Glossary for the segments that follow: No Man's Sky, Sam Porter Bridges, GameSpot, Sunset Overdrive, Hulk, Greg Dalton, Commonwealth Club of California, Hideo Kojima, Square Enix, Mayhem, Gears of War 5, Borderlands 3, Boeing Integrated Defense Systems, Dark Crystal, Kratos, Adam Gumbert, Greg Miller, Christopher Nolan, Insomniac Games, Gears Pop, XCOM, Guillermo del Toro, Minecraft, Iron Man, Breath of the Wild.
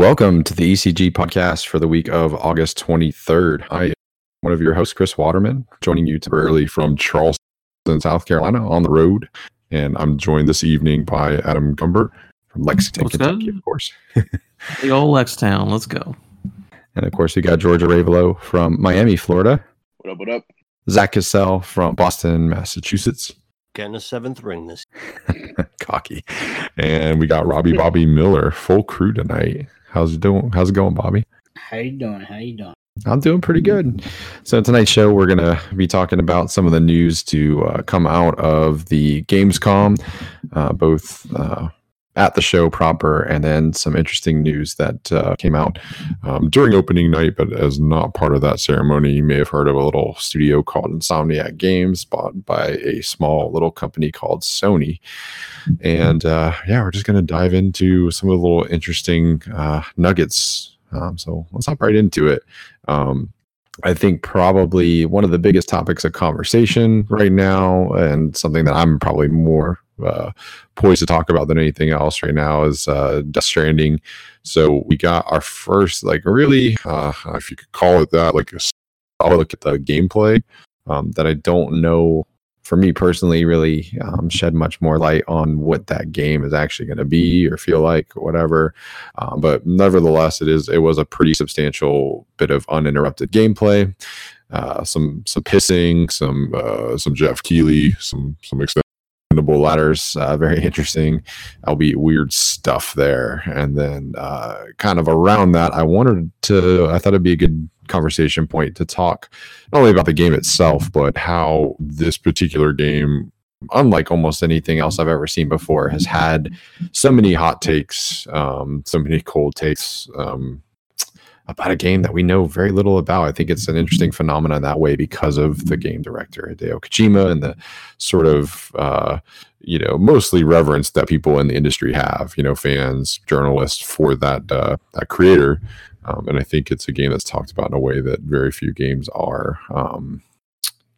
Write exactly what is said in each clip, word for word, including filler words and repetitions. Welcome to the E C G Podcast for the week of August twenty-third. I am one of your hosts, Chris Waterman, joining you temporarily from Charleston, South Carolina, on the road. And I'm joined this evening by Adam Gumbert from Lexington, What's Kentucky, that? Of course. The old Lex Town. Let's go. And of course, we got Georgia Ravelo from Miami, Florida. What up, what up? Zach Cassell from Boston, Massachusetts. Getting a seventh ring this year. Cocky. And we got Robbie Bobby Miller, full crew tonight. How's it doing? How's it going, Bobby? How you doing? How you doing? I'm doing pretty good. So tonight's show, we're going to be talking about some of the news to uh, come out of the Gamescom, uh, both uh, at the show proper, and then some interesting news that uh, came out um, during opening night, but as not part of that ceremony. You may have heard of a little studio called Insomniac Games, bought by a small little company called Sony. And uh, yeah, we're just going to dive into some of the little interesting uh, nuggets. Um, so let's hop right into it. Um, I think probably one of the biggest topics of conversation right now, and something that I'm probably more uh, poised to talk about than anything else right now, is uh, Death Stranding. So we got our first, like, really, uh, if you could call it that, like, I'll look at the gameplay um, that I don't know, for me personally, really um, shed much more light on what that game is actually going to be or feel like or whatever. Um, but nevertheless, it is it was a pretty substantial bit of uninterrupted gameplay, uh, some some pissing, some uh, some Jeff Keighley, some some extendable ladders, uh, very interesting, albeit weird stuff there. And then uh, kind of around that, I wanted to, I thought it'd be a good conversation point to talk not only about the game itself, but how this particular game, unlike almost anything else I've ever seen before, has had so many hot takes, um, so many cold takes um, about a game that we know very little about. I think it's an interesting phenomenon that way because of the game director, Hideo Kojima, and the sort of, uh, you know, mostly reverence that people in the industry have, you know, fans, journalists, for that uh, that creator. Um, and I think it's a game that's talked about in a way that very few games are, um,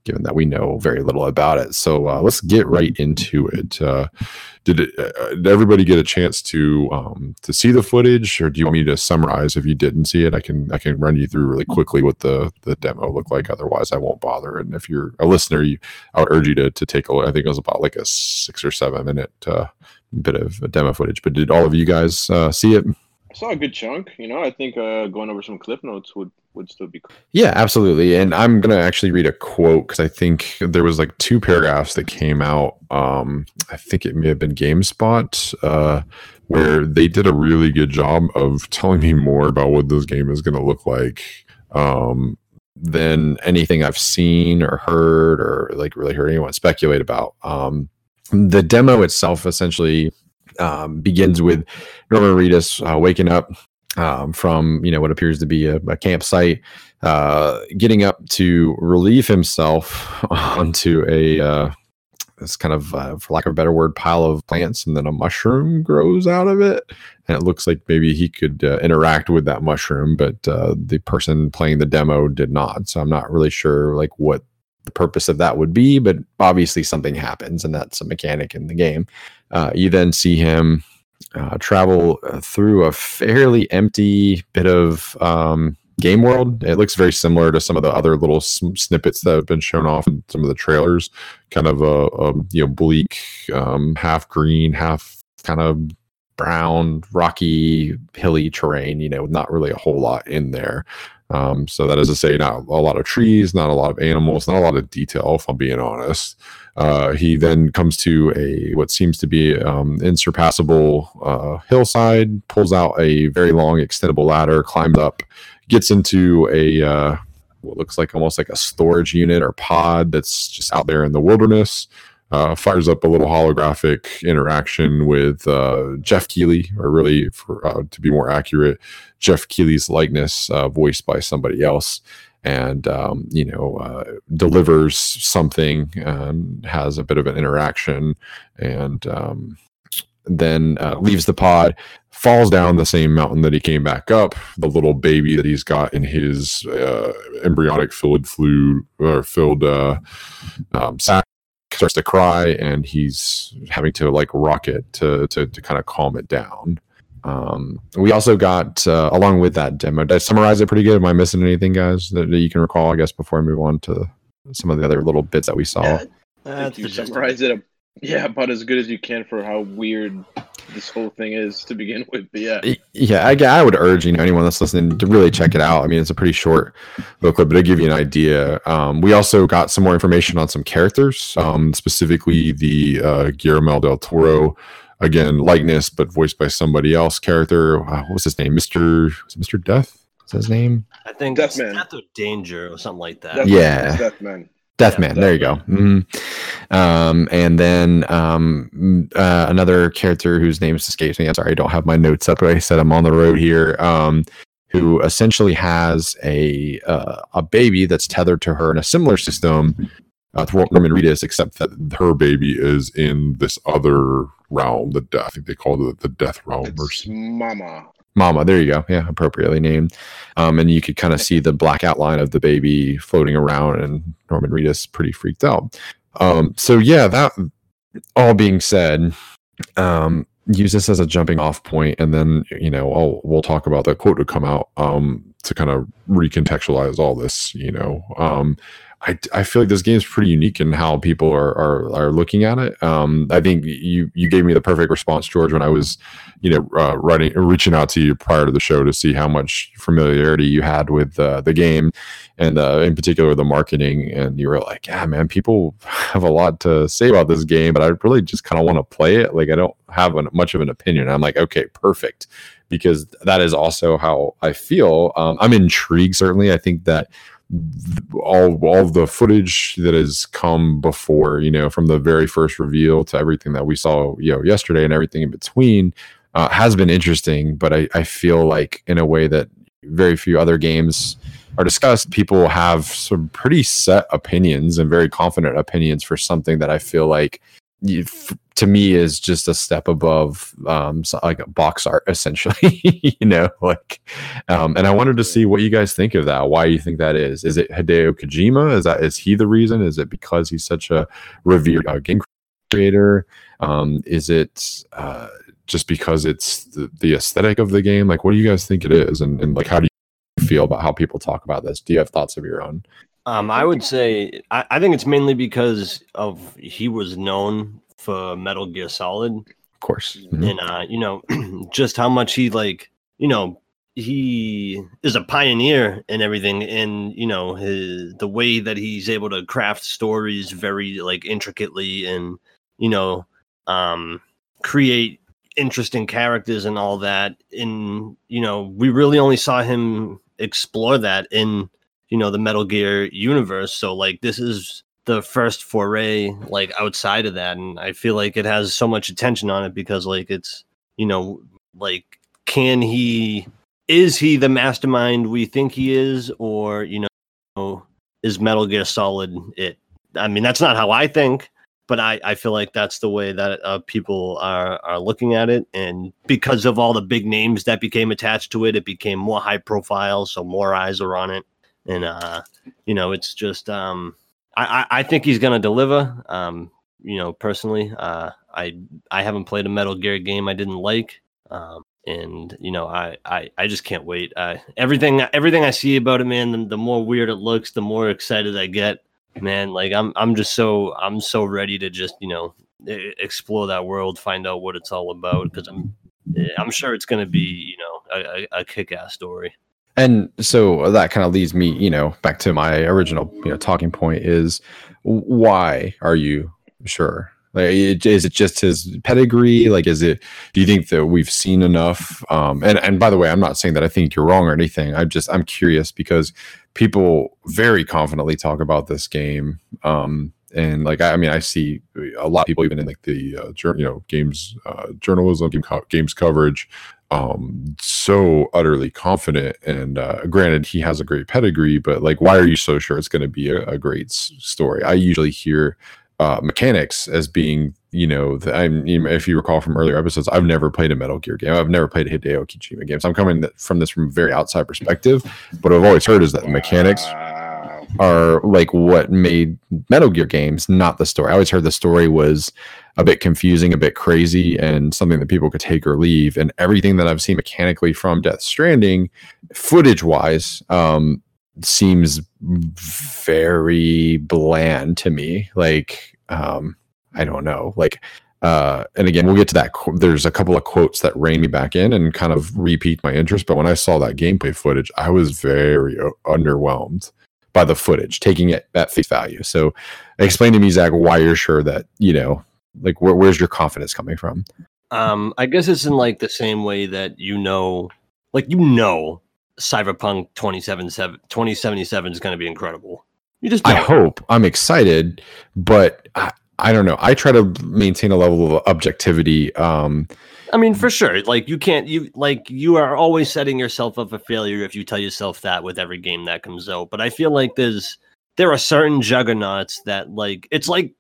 given that we know very little about it. So uh, let's get right into it. Uh, did, it uh, did everybody get a chance to um, to see the footage, or do you want me to summarize if you didn't see it? I can I can run you through really quickly what the, the demo looked like. Otherwise, I won't bother. And if you're a listener, you, I would urge you to to take a look. I think it was about like a six or seven minute uh, bit of demo footage. But did all of you guys uh, see it? I saw a good chunk, you know. I think uh, going over some clip notes would, would still be cool. Yeah, absolutely. And I'm going to actually read a quote, because I think there was like two paragraphs that came out. Um, I think it may have been GameSpot, uh, where they did a really good job of telling me more about what this game is going to look like um, than anything I've seen or heard, or like really heard anyone speculate about. Um, the demo itself essentially Um, begins with Norman Reedus uh, waking up um, from, you know, what appears to be a, a campsite, uh, getting up to relieve himself onto a uh, this kind of, uh, for lack of a better word, pile of plants, and then a mushroom grows out of it, and it looks like maybe he could uh, interact with that mushroom, but uh, the person playing the demo did not. So I'm not really sure like what the purpose of that would be, but obviously something happens, and that's a mechanic in the game. Uh, you then see him uh, travel through a fairly empty bit of um, game world. It looks very similar to some of the other little sm- snippets that have been shown off in some of the trailers. Kind of a, a you know bleak, um, half green, half kind of brown, rocky, hilly terrain. You know, not really a whole lot in there. Um, so that is to say, not a lot of trees, not a lot of animals, not a lot of detail, if I'm being honest. Uh, he then comes to a what seems to be um, insurpassable uh, hillside, pulls out a very long extendable ladder, climbs up, gets into a uh, what looks like almost like a storage unit or pod that's just out there in the wilderness. Uh, fires up a little holographic interaction with uh, Jeff Keighley, or really, for, uh, to be more accurate, Jeff Keighley's likeness, uh, voiced by somebody else, and um, you know uh, delivers something and has a bit of an interaction, and um, then uh, leaves the pod, falls down the same mountain that he came back up. The little baby that he's got in his uh, embryonic fluid fluid or filled uh, um, sack starts to cry, and he's having to like rock it to to, to kind of calm it down. Um, we also got, uh, along with that demo, did I summarize it pretty good? Am I missing anything, guys, that, that you can recall, I guess, before I move on to some of the other little bits that we saw? Yeah, that's you summarize it up. Yeah, about as good as you can for how weird this whole thing is to begin with. But yeah, yeah, I, I would urge you know anyone that's listening to really check it out. I mean, it's a pretty short booklet, but it'll give you an idea. Um, we also got some more information on some characters, um, specifically the uh, Guillermo del Toro, again likeness but voiced by somebody else character. Uh, what was his name? Mister Mister Death? Is that his name? I think Death Man. Death of Danger or something like that. Death yeah, Death Man. Deathman, yeah, there you go. Mm-hmm. Um, and then um, uh, another character whose name escapes me. I'm sorry, I don't have my notes up, but I said I'm on the road here. Um, who essentially has a uh, a baby that's tethered to her in a similar system uh, to Norman Reedus, except that her baby is in this other realm. The death, I think they call it the death realm. It's or Mama. Mama, there you go. Yeah, appropriately named. Um, and you could kind of see the black outline of the baby floating around, and Norman Reedus pretty freaked out. Um, so yeah, that all being said, um, use this as a jumping off point, and then you know I'll, we'll talk about the quote to come out um, to kind of recontextualize all this. You know, um, I I feel like this game's pretty unique in how people are are, are looking at it. Um, I think you you gave me the perfect response, George, when I was you know uh, writing reaching out to you prior to the show to see how much familiarity you had with uh, the game, and uh, in particular the marketing. And you were like, yeah, man, people have a lot to say about this game, but I really just kind of want to play it. Like I don't have an, much of an opinion. I'm like, okay, perfect, because that is also how I feel. Um, I'm intrigued, certainly. I think that all all the footage that has come before, you know, from the very first reveal to everything that we saw, you know, yesterday and everything in between, uh, has been interesting. But I, I feel like in a way that very few other games are discussed, people have some pretty set opinions and very confident opinions for something that I feel like, to me, is just a step above um so like a box art, essentially. you know like um and I wanted to see what you guys think of that. Why you think that is. Is it Hideo Kojima? Is that is he the reason? Is it because he's such a revered uh, game creator? Um is it uh just because it's the, the aesthetic of the game? Like, what do you guys think it is, and, and like how do you feel about how people talk about this? Do you have thoughts of your own? Um, I would say I, I think it's mainly because of he was known for Metal Gear Solid, of course, mm-hmm. and uh, you know just how much he like you know he is a pioneer in everything, and you know his the way that he's able to craft stories very like intricately, and you know um, create interesting characters and all that. And you know we really only saw him explore that in. You know the Metal Gear universe, so like this is the first foray like outside of that, and I feel like it has so much attention on it because like it's you know like can he is he the mastermind we think he is, or you know is Metal Gear Solid it? I mean, that's not how I think, but I I feel like that's the way that uh, people are are looking at it, and because of all the big names that became attached to it, it became more high profile, so more eyes are on it. And, uh, you know, it's just um, I, I think he's going to deliver, um, you know, personally. Uh, I I haven't played a Metal Gear game I didn't like. Um, and, you know, I, I, I just can't wait. Uh, everything everything I see about it, man, the, the more weird it looks, the more excited I get, man. Like I'm I'm just so I'm so ready to just, you know, explore that world, find out what it's all about, because I'm I'm sure it's going to be, you know, a, a kick-ass story. And so that kind of leads me, you know, back to my original, you know, talking point is, why are you sure? Like, is it just his pedigree? Like, is it? Do you think that we've seen enough? Um, and and by the way, I'm not saying that I think you're wrong or anything. I just I'm curious because people very confidently talk about this game. Um, and like I, I mean, I see a lot of people even in like the uh, jur- you know games uh, journalism, game co- games coverage. Um, so utterly confident, and uh, granted, he has a great pedigree, but like, why are you so sure it's going to be a, a great s- story? I usually hear uh, mechanics as being, you know, the, I'm, if you recall from earlier episodes, I've never played a Metal Gear game. I've never played a Hideo Kojima game. So I'm coming th- from this from a very outside perspective, but I've always heard is that the mechanics. Wow. are like what made Metal Gear games, not the story. I always heard the story was a bit confusing, a bit crazy, and something that people could take or leave. And everything that I've seen mechanically from Death Stranding, footage-wise, um, seems very bland to me. Like, um, I don't know. Like, uh, and again, we'll get to that. There's a couple of quotes that rein me back in and kind of repeat my interest. But when I saw that gameplay footage, I was very o- underwhelmed by the footage, taking it at face value. So explain to me, Zach, why you're sure that, you know, like, where, where's your confidence coming from? Um, I guess it's in like the same way that, you know, like, you know, Cyberpunk twenty seventy-seven is going to be incredible. You just don't. I hope. I'm excited, but I, I don't know. I try to maintain a level of objectivity. Um, I mean, for sure. Like, you can't, you like, you are always setting yourself up for failure if you tell yourself that with every game that comes out. But I feel like there's, there are certain juggernauts that, like, it's like,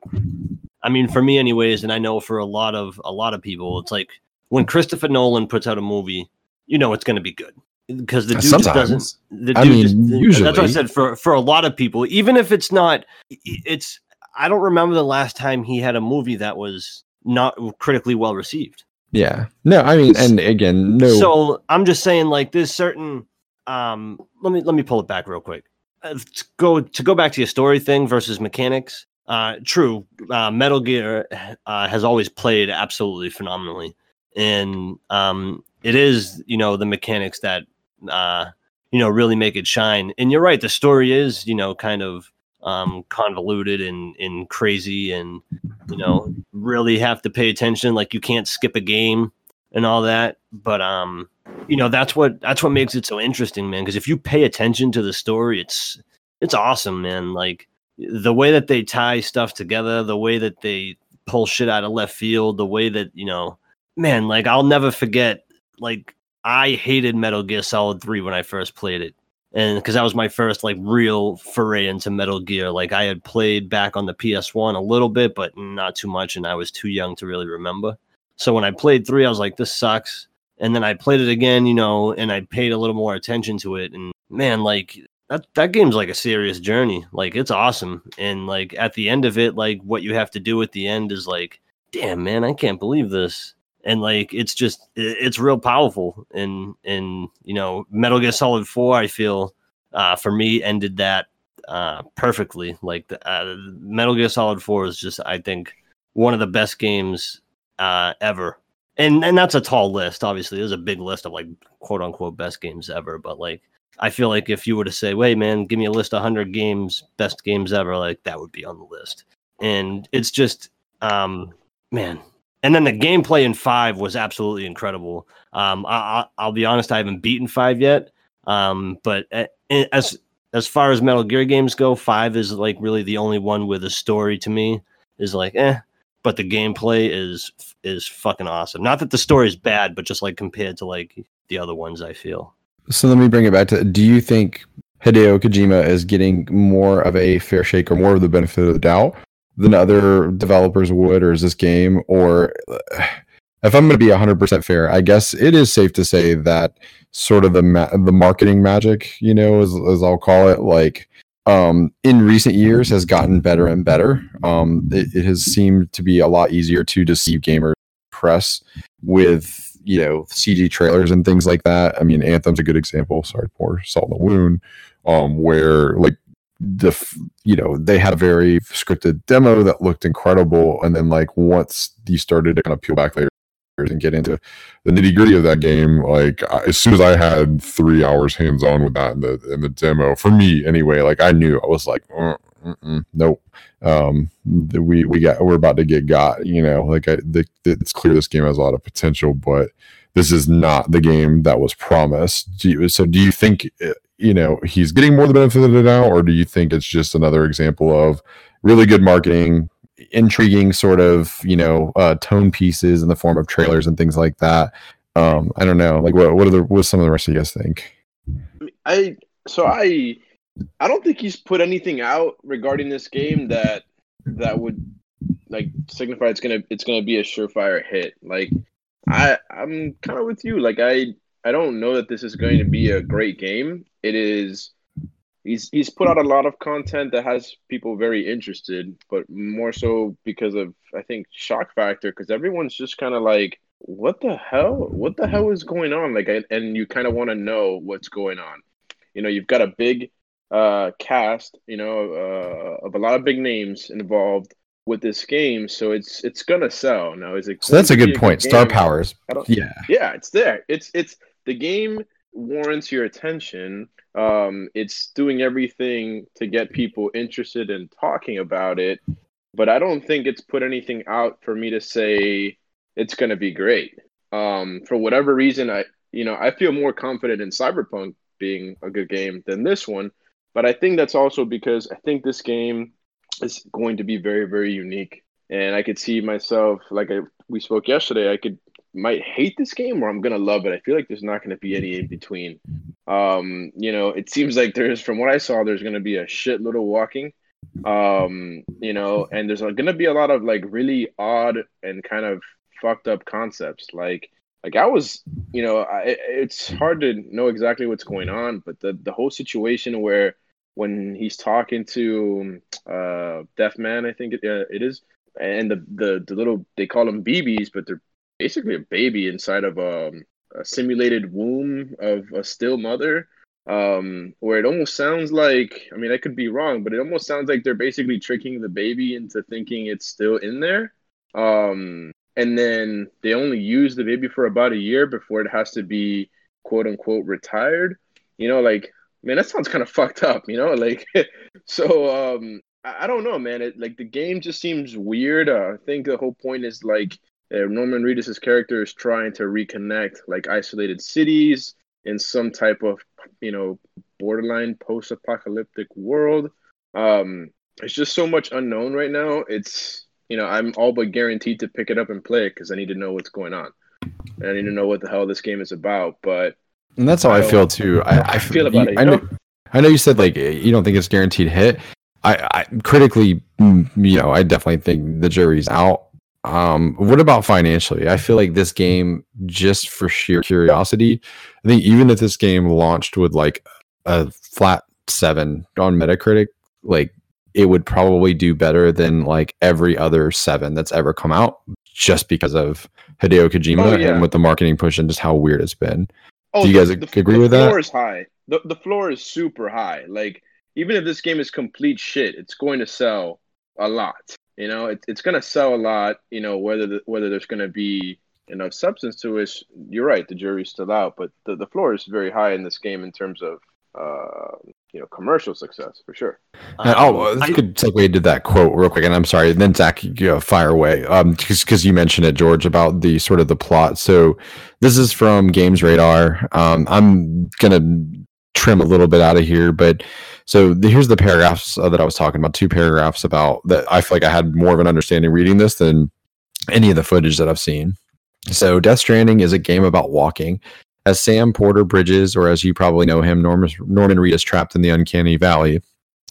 I mean, for me anyways, and I know for a lot of, a lot of people, it's like when Christopher Nolan puts out a movie, you know, it's going to be good. Because the dude Sometimes. just doesn't. The dude I mean, just, usually. That's what I said. For for a lot of people, even if it's not, it's. I don't remember the last time he had a movie that was not critically well received. Yeah. No. I mean, and again, no. So I'm just saying, like, there's certain. Um. Let me let me pull it back real quick. Uh, to go to go back to your story thing versus mechanics. Uh. True. Uh, Metal Gear uh, has always played absolutely phenomenally, and um, it is, you know, the mechanics that. Uh, you know, really make it shine. And you're right. The story is, you know, kind of um, convoluted and, and crazy, and, you know, really have to pay attention. Like, you can't skip a game and all that. But, um, you know, that's what that's what makes it so interesting, man. Because if you pay attention to the story, it's it's awesome, man. Like, the way that they tie stuff together, the way that they pull shit out of left field, the way that, you know, man, like, I'll never forget, like, I hated Metal Gear Solid three when I first played it, and because that was my first like real foray into Metal Gear. Like, I had played back on the P S one a little bit, but not too much, and I was too young to really remember. So when I played three, I was like, this sucks. And then I played it again, you know, and I paid a little more attention to it. And man, like, that that game's like a serious journey. Like, it's awesome. And like, at the end of it, like, what you have to do at the end is like, damn, man, I can't believe this. And like, it's just, it's real powerful. And, and, you know, Metal Gear Solid four, I feel, uh, for me, ended that uh, perfectly. Like, the, uh, Metal Gear Solid four is just, I think, one of the best games uh, ever. And and that's a tall list, obviously. There's a big list of, like, quote unquote best games ever. But like, I feel like if you were to say, wait, man, give me a list of one hundred games, best games ever, like, that would be on the list. And it's just, um, man. And then the gameplay in five was absolutely incredible. Um, I, I'll be honest, I haven't beaten five yet. Um, but as as far as Metal Gear games go, five is like really the only one with a story to me is like, eh. But the gameplay is is fucking awesome. Not that the story is bad, but just like compared to like the other ones, I feel. So let me bring it back to, do you think Hideo Kojima is getting more of a fair shake or more of the benefit of the doubt than other developers would, or is this game, or if I'm going to be one hundred percent fair, I guess it is safe to say that sort of the ma- the marketing magic, you know, as, as I'll call it, like um, in recent years has gotten better and better. Um, it, it has seemed to be a lot easier to deceive gamers press with, you know, C G trailers and things like that. I mean, Anthem's a good example. Sorry, pour salt in the wound, um, where like, the you know they had a very scripted demo that looked incredible, and then like once you started to kind of peel back layers and get into the nitty gritty of that game, like as soon as I had three hours hands on with that in the in the demo, for me anyway, like I knew I was like, nope, um, we we got we're about to get got, you know, like I, the, it's clear this game has a lot of potential, but this is not the game that was promised. Do you, so do you think? It, you know, he's getting more the benefit of it now, or do you think it's just another example of really good marketing, intriguing sort of, you know, uh, tone pieces in the form of trailers and things like that? Um, I don't know. Like what, what are the, what some of the rest of you guys think? I, so I, I don't think he's put anything out regarding this game that, that would like signify it's going to, it's going to be a surefire hit. Like I, I'm kind of with you. Like I, I don't know that this is going to be a great game. It is he's he's put out a lot of content that has people very interested, but more so because of, I think, shock factor, because everyone's just kind of like, what the hell? What the hell is going on? Like, I, and you kind of want to know what's going on. You know, you've got a big uh, cast, you know, uh, of a lot of big names involved with this game, so it's it's gonna sell. Now, is it? So that's a good point. Good Star powers. Yeah, yeah, it's there. It's it's the game warrants your attention. Um, it's doing everything to get people interested in talking about it, but I don't think it's put anything out for me to say it's gonna be great. Um, for whatever reason, I you know I feel more confident in Cyberpunk being a good game than this one, but I think that's also because I think this game is going to be very, very unique. And I could see myself, like I, we spoke yesterday, I could might hate this game or I'm going to love it. I feel like there's not going to be any in between. Um, you know, it seems like there's, from what I saw, there's going to be a shitload of walking, um, you know, and there's going to be a lot of like really odd and kind of fucked up concepts. Like, like I was, you know, I, it's hard to know exactly what's going on, but the, the whole situation where when he's talking to uh, Deaf Man, I think it, uh, it is, and the, the the little, they call them B Bs, but they're basically a baby inside of um, a simulated womb of a still mother, um, where it almost sounds like, I mean, I could be wrong, but it almost sounds like they're basically tricking the baby into thinking it's still in there. Um, and then they only use the baby for about a year before it has to be, quote unquote, retired. You know, like, man, that sounds kind of fucked up, you know? Like, so um, I, I don't know, man. It, like, the game just seems weird. Uh, I think the whole point is, like, uh, Norman Reedus' character is trying to reconnect, like, isolated cities in some type of, you know, borderline post-apocalyptic world. Um, it's just so much unknown right now. It's, you know, I'm all but guaranteed to pick it up and play it because I need to know what's going on. And I need to know what the hell this game is about, but... And that's how I, I feel too. I, I feel about you, it. You I know? know. I know you said like you don't think it's guaranteed hit. I, I critically, you know, I definitely think the jury's out. Um, what about financially? I feel like this game, just for sheer curiosity, I think even if this game launched with like a flat seven on Metacritic, like it would probably do better than like every other seven that's ever come out, just because of Hideo Kojima oh, yeah. and with the marketing push and just how weird it's been. Oh, do you guys the, agree the, with the that? The floor is high. The, the floor is super high. Like, even if this game is complete shit, it's going to sell a lot. You know, it, it's going to sell a lot, you know, whether the, whether there's going to be enough substance to it. You're right, the jury's still out. But the, the floor is very high in this game in terms of, uh, you know, commercial success, for sure. Um, oh, this I, could segue to that quote real quick. And I'm sorry, then Zach, you know, fire away. Um, because you mentioned it, George, about the sort of the plot. So this is from Games Radar. Um, I'm going to trim a little bit out of here, but so the, here's the paragraphs uh, that I was talking about, two paragraphs about that. I feel like I had more of an understanding reading this than any of the footage that I've seen. So Death Stranding is a game about walking. As Sam Porter Bridges, or as you probably know him, Norman, Norman Reedus, trapped in the uncanny valley,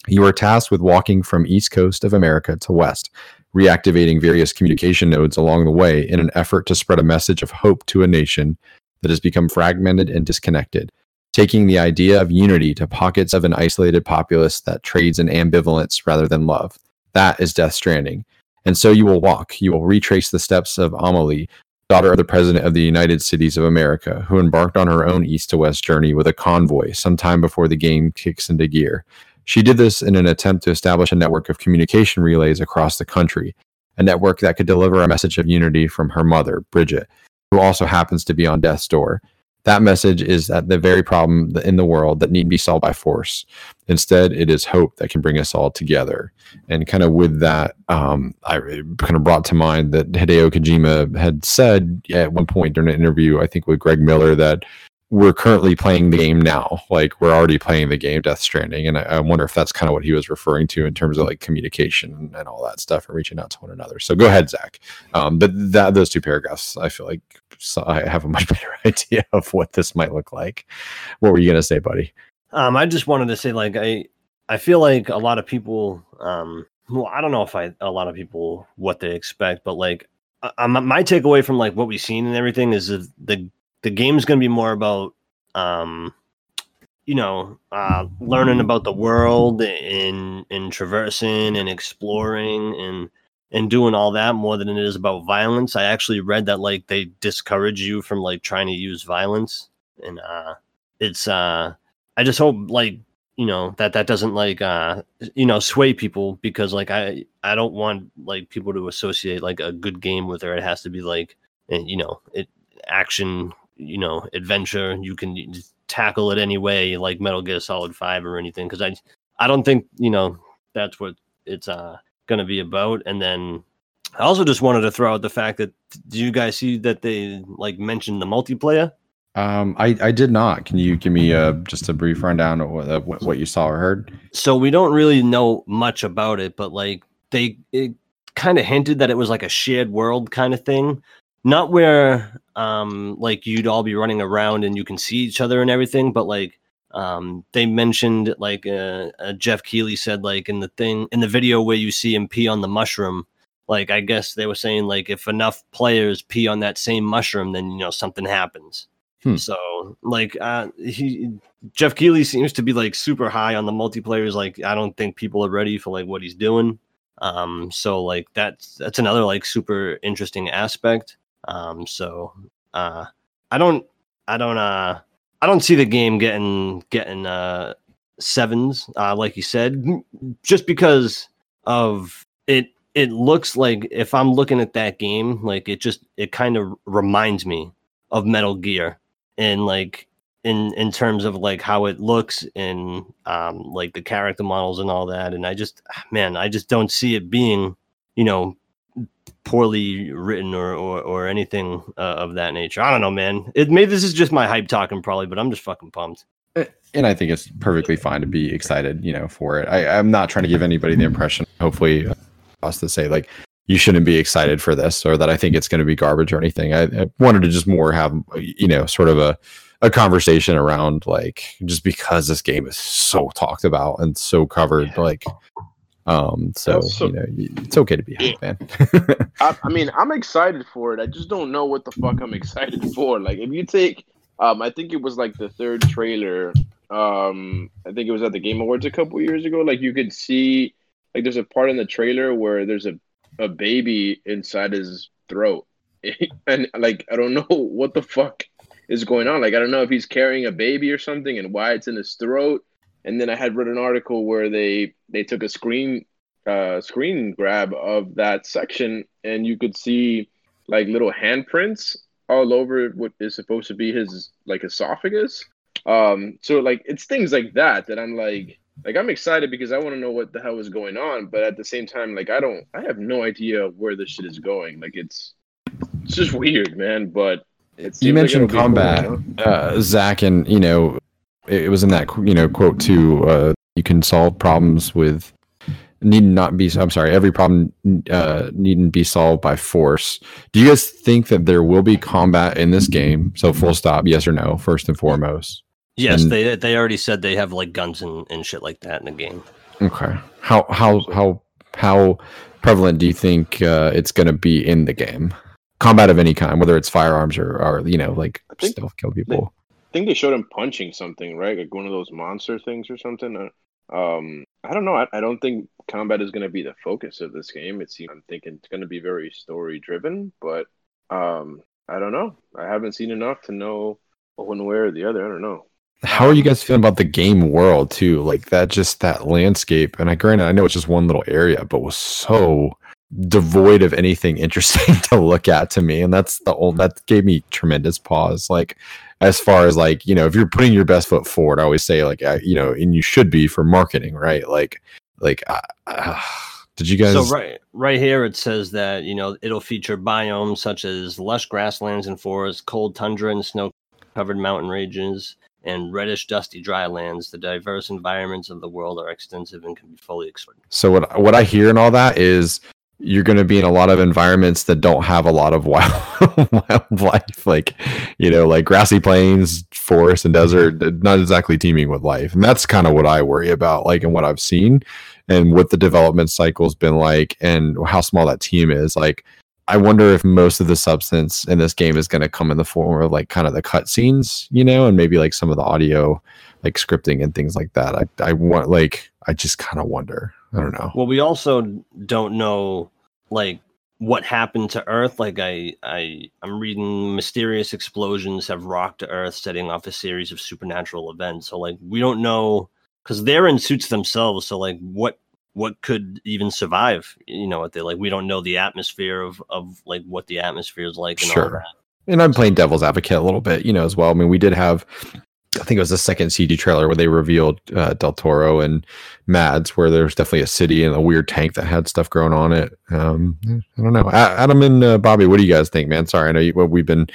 you are tasked with walking from east coast of America to west, reactivating various communication nodes along the way in an effort to spread a message of hope to a nation that has become fragmented and disconnected, taking the idea of unity to pockets of an isolated populace that trades in ambivalence rather than love. That is Death Stranding. And so you will walk. You will retrace the steps of Amelie, daughter of the president of the United Cities of America, who embarked on her own east to west journey with a convoy sometime before the game kicks into gear. She did this in an attempt to establish a network of communication relays across the country, a network that could deliver a message of unity from her mother, Bridget, who also happens to be on death's door. That message is that the very problem in the world that need be solved by force. Instead, it is hope that can bring us all together. And kind of with that, um, I kind of brought to mind that Hideo Kojima had said at one point during an interview, I think with Greg Miller, that we're currently playing the game now. Like, we're already playing the game Death Stranding. And I, I wonder if that's kind of what he was referring to in terms of like communication and all that stuff and reaching out to one another. So go ahead, Zach. Um, but that, those two paragraphs, I feel like so I have a much better idea of what this might look like. What were you going to say, buddy? Um, I just wanted to say, like, I, I feel like a lot of people, um, well, I don't know if I, a lot of people, what they expect, but like I, my takeaway from like what we've seen and everything is the, the, the game's going to be more about um, you know, uh, learning about the world and and traversing and exploring and and doing all that more than it is about violence. I actually read that like they discourage you from like trying to use violence, and uh, it's uh, I just hope like you know that that doesn't like uh, you know sway people, because like I I don't want like people to associate like a good game with it. It has to be like you know it action, you know, adventure. You can tackle it any way, like Metal Gear Solid five or anything, because I I don't think you know that's what it's uh. going to be about. And then I also just wanted to throw out the fact that, do you guys see that they like mentioned the multiplayer? Um, I, I did not. Can you give me uh just a brief rundown of what, uh, what you saw or heard? So we don't really know much about it, but like they it kind of hinted that it was like a shared world kind of thing, not where um like you'd all be running around and you can see each other and everything, but like. Um, they mentioned like uh, uh, Jeff Keighley said like in the thing in the video where you see him pee on the mushroom, like I guess they were saying like if enough players pee on that same mushroom, then you know something happens. Hmm. So like uh, he Jeff Keighley seems to be like super high on the multiplayers. Like I don't think people are ready for like what he's doing. Um, so like that's that's another like super interesting aspect. Um, so uh, I don't I don't uh. I don't see the game getting getting uh, sevens, uh, like you said, just because of it. It looks like if I'm looking at that game, like it just it kind of reminds me of Metal Gear, and like in in terms of like how it looks and um, like the character models and all that. And I just man, I just don't see it being you know poorly written or or, or anything uh, of that nature. I don't know, man. It maybe this is just my hype talking, probably, but I'm just fucking pumped. And I think it's perfectly fine to be excited, you know, for it. I, I'm not trying to give anybody the impression, hopefully, us to say like you shouldn't be excited for this or that I think it's going to be garbage or anything. I, I wanted to just more have you know sort of a a conversation around like just because this game is so talked about and so covered, like. Um, so, also, you know, it's okay to be hype, man. I, I mean, I'm excited for it. I just don't know what the fuck I'm excited for. Like, if you take, um, I think it was like the third trailer. Um, I think it was at the Game Awards a couple years ago. Like, you could see, like, there's a part in the trailer where there's a, a baby inside his throat. And, like, I don't know what the fuck is going on. Like, I don't know if he's carrying a baby or something and why it's in his throat. And then I had read an article where they, they took a screen uh, screen grab of that section, and you could see like little handprints all over what is supposed to be his like esophagus. Um, so like it's things like that that I'm like like I'm excited because I want to know what the hell is going on, but at the same time like I don't I have no idea where this shit is going. Like it's it's just weird, man. But it's you mentioned like combat, cool, you know? uh, Zach, and you know. It was in that, you know, quote too, uh, you can solve problems with need not be, I'm sorry, every problem uh, needn't be solved by force. Do you guys think that there will be combat in this game? So full stop, yes or no, first and foremost. Yes, and, they they already said they have like guns and, and shit like that in the game. Okay. How how how how prevalent do you think uh, it's going to be in the game? Combat of any kind, whether it's firearms or, or you know, like stealth kill people. They, I think they showed him punching something, right? Like one of those monster things or something. Um, I don't know. I, I don't think combat is going to be the focus of this game. It's, I'm thinking it's going to be very story-driven, but um, I don't know. I haven't seen enough to know one way or the other. I don't know. How are you guys feeling about the game world, too? Like, that just that landscape. And I granted, I know it's just one little area, but was so devoid of anything interesting to look at to me. And that's the old, that gave me tremendous pause. Like, as far as like, you know, if you're putting your best foot forward, I always say like, I, you know, and you should be for marketing, right? Like, like, uh, uh, did you guys? So right, right here, it says that, you know, it'll feature biomes such as lush grasslands and forests, cold tundra and snow covered mountain ranges, and reddish dusty dry lands. The diverse environments of the world are extensive and can be fully explored. So what, what I hear in all that is, you're going to be in a lot of environments that don't have a lot of wild wildlife, like, you know, like grassy plains, forest, and desert, not exactly teeming with life. And that's kind of what I worry about, like, and what I've seen and what the development cycle's been like and how small that team is. Like, I wonder if most of the substance in this game is going to come in the form of like kind of the cutscenes, you know, and maybe like some of the audio, like scripting and things like that. I, I want like, I just kind of wonder. I don't know. Well, we also don't know like what happened to Earth. Like I, I, I'm reading mysterious explosions have rocked Earth, setting off a series of supernatural events. So like we don't know because they're in suits themselves. So like what. What could even survive? You know what they like. We don't know the atmosphere of, of like what the atmosphere is like. And sure. All that. And I'm playing devil's advocate a little bit, you know, as well. I mean, we did have, I think it was the second C D trailer where they revealed uh, Del Toro and Mads, where there's definitely a city and a weird tank that had stuff growing on it. Um, I don't know. Adam and uh, Bobby, what do you guys think, man? Sorry, I know you, well, we've been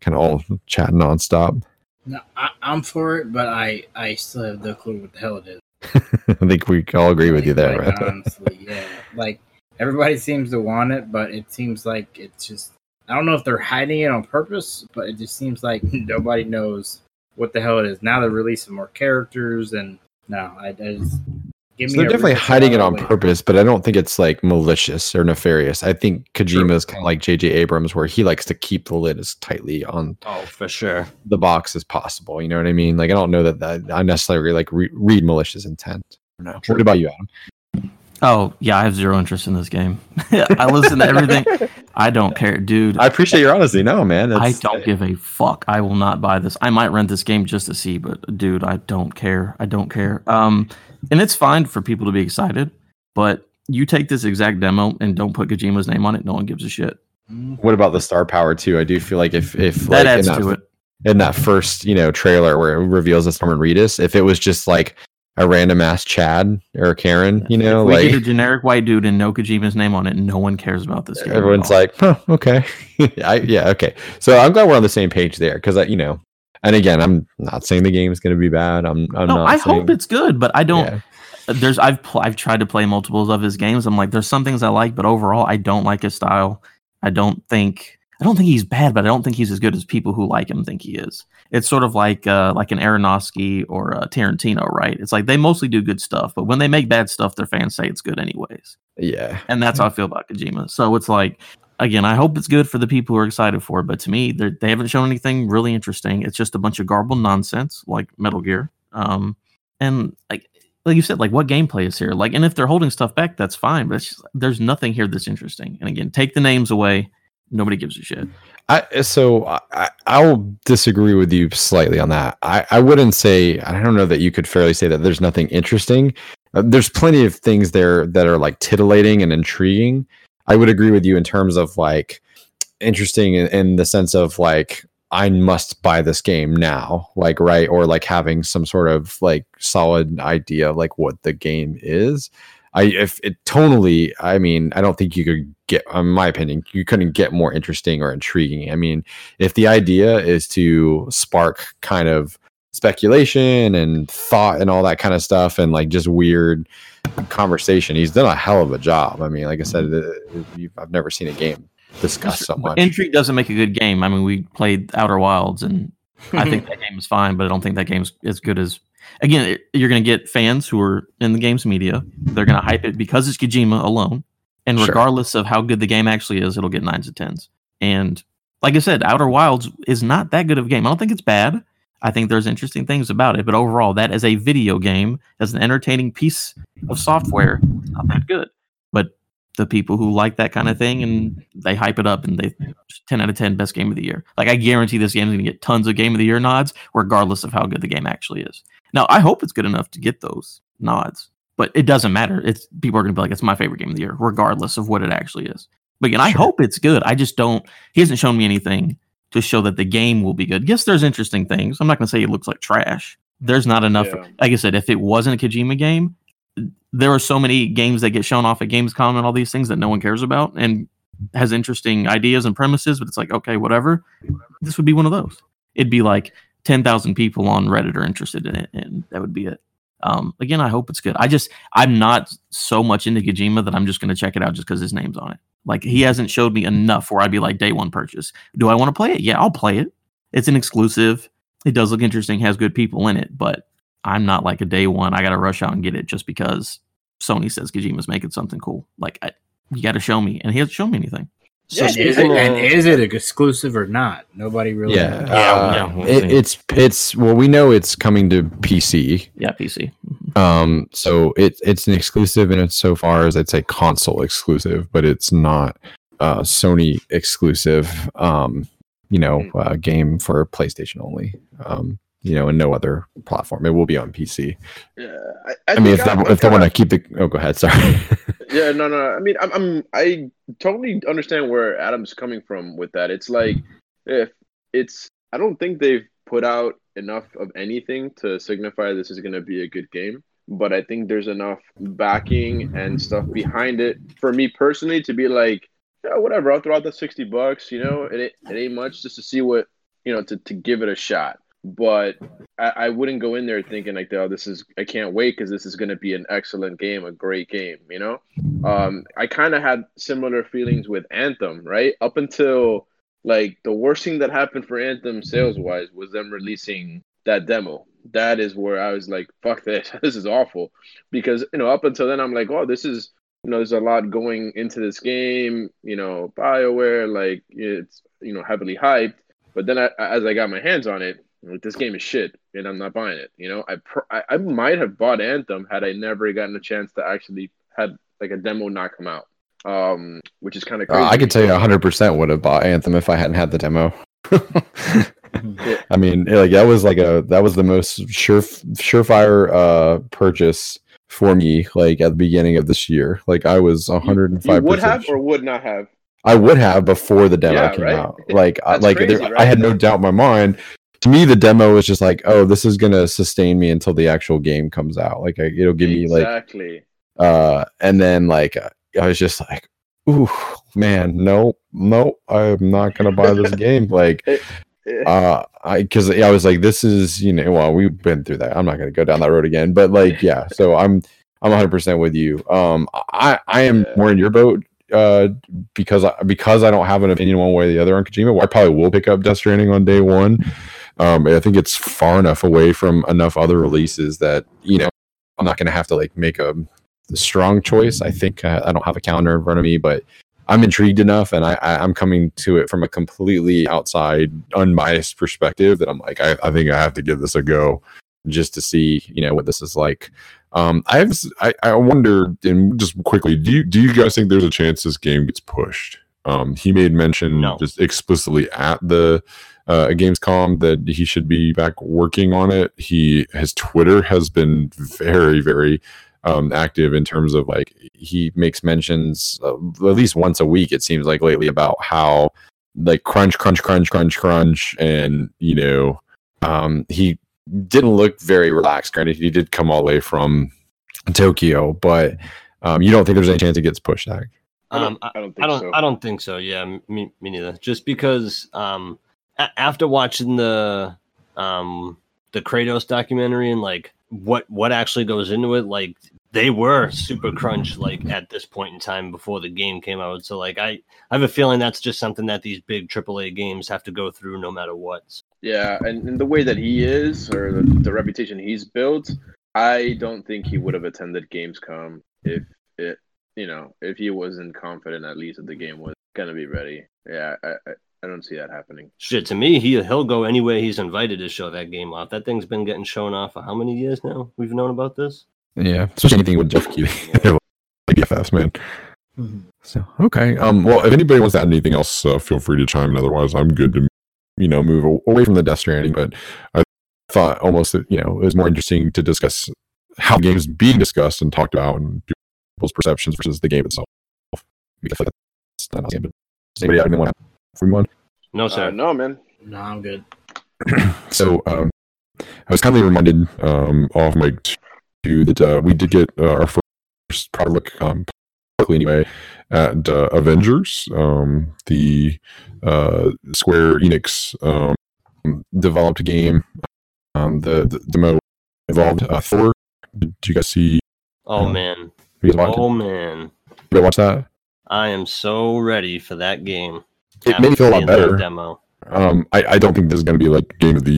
kind of all chatting nonstop. No, I, I'm for it, but I, I still have no clue what the hell it is. I think we all agree with you there, like, right? Honestly, yeah. Like, everybody seems to want it, but it seems like it's just... I don't know if they're hiding it on purpose, but it just seems like nobody knows what the hell it is. Now they're releasing more characters, and no, I, I just... Give so me they're definitely hiding it on later. Purpose, but I don't think it's, like, malicious or nefarious. I think Kojima's kind of like J J Abrams, where he likes to keep the lid as tightly on oh, for sure. the box as possible. You know what I mean? Like, I don't know that, that I necessarily, like, re- read malicious intent. No. What about you, Adam? Oh, yeah, I have zero interest in this game. I listen to everything. I don't care, dude. I appreciate your honesty. No, man. I don't give a fuck. I will not buy this. I might rent this game just to see, but, dude, I don't care. I don't care. Um... And it's fine for people to be excited, but you take this exact demo and don't put Kojima's name on it. No one gives a shit. What about the star power too? I do feel like if if that like adds in to that, it in that first you know trailer where it reveals it's Norman Reedus, if it was just like a random ass Chad or Karen, you know, if we like did a generic white dude and no Kojima's name on it, no one cares about this game. Everyone's like, huh, okay, I, yeah, okay. So I'm glad we're on the same page there because I, you know. And again, I'm not saying the game is going to be bad. I'm, I'm no, not I saying, hope it's good, but I don't. Yeah. There's I've pl- I've tried to play multiples of his games. I'm like, there's some things I like, but overall, I don't like his style. I don't think I don't think he's bad, but I don't think he's as good as people who like him think he is. It's sort of like uh, like an Aronofsky or a Tarantino, right? It's like they mostly do good stuff, but when they make bad stuff, their fans say it's good anyways. Yeah, and that's how I feel about Kojima. So it's like. Again, I hope it's good for the people who are excited for it, but to me, they haven't shown anything really interesting. It's just a bunch of garbled nonsense, like Metal Gear. Um, and like like you said, like what gameplay is here? Like, and if they're holding stuff back, that's fine, but it's just, there's nothing here that's interesting. And again, take the names away. Nobody gives a shit. I, so I, I'll disagree with you slightly on that. I, I wouldn't say, I don't know that you could fairly say that there's nothing interesting. Uh, there's plenty of things there that are like titillating and intriguing. I would agree with you in terms of like interesting in, in the sense of like, I must buy this game now, like, right. Or like having some sort of like solid idea of like what the game is. I, if it totally, I mean, I don't think you could get, in my opinion, you couldn't get more interesting or intriguing. I mean, if the idea is to spark kind of speculation and thought and all that kind of stuff and like just weird conversation, he's done a hell of a job. I mean, like I said, I've never seen a game discussed so much. Intrigue doesn't make a good game. I mean, we played Outer Wilds, and I think that game is fine, but I don't think that game's as good as. Again, it, you're going to get fans who are in the game's media. They're going to hype it because it's Kojima alone, and regardless sure. of how good the game actually is, it'll get nines and tens. And like I said, Outer Wilds is not that good of a game. I don't think it's bad. I think there's interesting things about it, but overall, that as a video game, as an entertaining piece of software, it's not that good. But the people who like that kind of thing, and they hype it up, and they ten out of ten best game of the year. Like, I guarantee this game is going to get tons of game of the year nods, regardless of how good the game actually is. Now, I hope it's good enough to get those nods, but it doesn't matter. It's people are going to be like, it's my favorite game of the year, regardless of what it actually is. But again, I sure. hope it's good. I just don't, he hasn't shown me anything to show that the game will be good. Yes, there's interesting things. I'm not going to say it looks like trash. There's not enough. Yeah. Like I said, if it wasn't a Kojima game, there are so many games that get shown off at Gamescom and all these things that no one cares about and has interesting ideas and premises, but it's like, okay, whatever. This would be one of those. It'd be like ten thousand people on Reddit are interested in it, and that would be it. Um, again, I hope it's good. I just, I'm not so much into Kojima that I'm just going to check it out just because his name's on it. Like, he hasn't showed me enough where I'd be like, day one purchase. Do I want to play it? Yeah, I'll play it. It's an exclusive. It does look interesting, has good people in it, but I'm not like a day one. I got to rush out and get it just because Sony says Kojima's making something cool. Like, I, you got to show me, and he hasn't shown me anything. So yeah, is it, of, and is it exclusive or not? Nobody really. Yeah, knows. yeah. Uh, yeah it, it's it's well, we know it's coming to P C. Yeah, P C. Um, so it it's an exclusive, and it's so far as I'd say console exclusive, but it's not uh, Sony exclusive. Um, you know, uh, game for PlayStation only. Um, you know, and no other platform. It will be on P C. Yeah, I, I, I mean, if I, that, if they want to keep the oh, go ahead. Sorry. Yeah, no, no. I mean, I'm, I'm, I totally understand where Adam's coming from with that. It's like, if it's, I don't think they've put out enough of anything to signify this is going to be a good game. But I think there's enough backing and stuff behind it for me personally to be like, yeah, whatever. I'll throw out the sixty bucks. You know, it, it ain't much, just to see what, you know, to, to give it a shot. But I, I wouldn't go in there thinking like, oh, this is, I can't wait because this is going to be an excellent game, a great game, you know? Um, I kind of had similar feelings with Anthem, right? Up until, like, the worst thing that happened for Anthem sales-wise was them releasing that demo. That is where I was like, fuck this, this is awful. Because, you know, up until then, I'm like, oh, this is, you know, there's a lot going into this game, you know, BioWare, like, it's, you know, heavily hyped. But then I, as I got my hands on it, like, this game is shit, and I'm not buying it. You know, I, pr- I I might have bought Anthem had I never gotten a chance to actually had like a demo not come out, um, which is kind of crazy. Uh, I could tell you one hundred percent would have bought Anthem if I hadn't had the demo. Yeah. I mean, like that was like a that was the most sure surefire uh, purchase for me. Like at the beginning of this year, like I was one hundred five percent. You would have or would not have. I would have before the demo yeah, came right? out. Like I, like crazy, there, right? I had no doubt in my mind. To me, the demo was just like, oh, this is going to sustain me until the actual game comes out. Like, it'll give me, like... Exactly. Uh, and then, like, I was just like, ooh, man, no, no, I'm not going to buy this game. Like, uh, I because I was like, this is, you know, well, we've been through that. I'm not going to go down that road again. But, like, yeah, so I'm I'm one hundred percent with you. Um, I, I am yeah. more in your boat uh, because, I, because I don't have an opinion one way or the other on Kojima. I probably will pick up Death Stranding on day one. Um, I think it's far enough away from enough other releases that, you know, I'm not going to have to like make a, a strong choice. I think uh, I don't have a calendar in front of me, but I'm intrigued enough and I, I, I'm coming to it from a completely outside, unbiased perspective that I'm like, I, I think I have to give this a go just to see, you know, what this is like. Um, I have, I, I wonder, and just quickly, do you, do you guys think there's a chance this game gets pushed? Um, he made mention no. just explicitly at the uh, Gamescom that he should be back working on it. He his Twitter has been very, very um, active in terms of like he makes mentions uh, at least once a week. It seems like lately about how like crunch, crunch, crunch, crunch, crunch, and you know um, he didn't look very relaxed. Granted, he did come all the way from Tokyo, but um, you don't think there's any chance it gets pushed back. Um, I don't, I don't think I don't, so. I don't think so. Yeah, me, me neither. Just because um, a- after watching the um, the Kratos documentary and like what what actually goes into it, like they were super crunched like at this point in time before the game came out. So like I, I have a feeling that's just something that these big triple A games have to go through no matter what. Yeah, and, and the way that he is or the, the reputation he's built, I don't think he would have attended Gamescom if it. You know, if he wasn't confident, at least that the game was gonna be ready. Yeah, I, I, I don't see that happening. Shit, to me, he he'll go anywhere he's invited to show that game off. That thing's been getting shown off for how many years now? We've known about this. Yeah, especially anything with Jeff Keighley. Yeah. B F Fs, man. Mm-hmm. So okay, um, well, if anybody wants to add anything else, uh, feel free to chime in. Otherwise, I'm good to, you know, move away from the Death Stranding. But I thought almost that you know it was more interesting to discuss how the game's being discussed and talked about and. People's perceptions versus the game itself. Because that's not the game. Does anybody have anyone from one? No, sir. Uh, no, man. No, I'm good. So, um, I was kindly reminded um, off mic too that uh, we did get uh, our first proper look, um, publicly anyway, at uh, Avengers, um, the uh, Square Enix um, developed game. Um, the, the demo involved uh, Thor. Did you guys see? Oh, um, man. Oh man! You watch that. I am so ready for that game. It made me feel a lot better. Demo. Um, I, I don't think this is going to be like game of the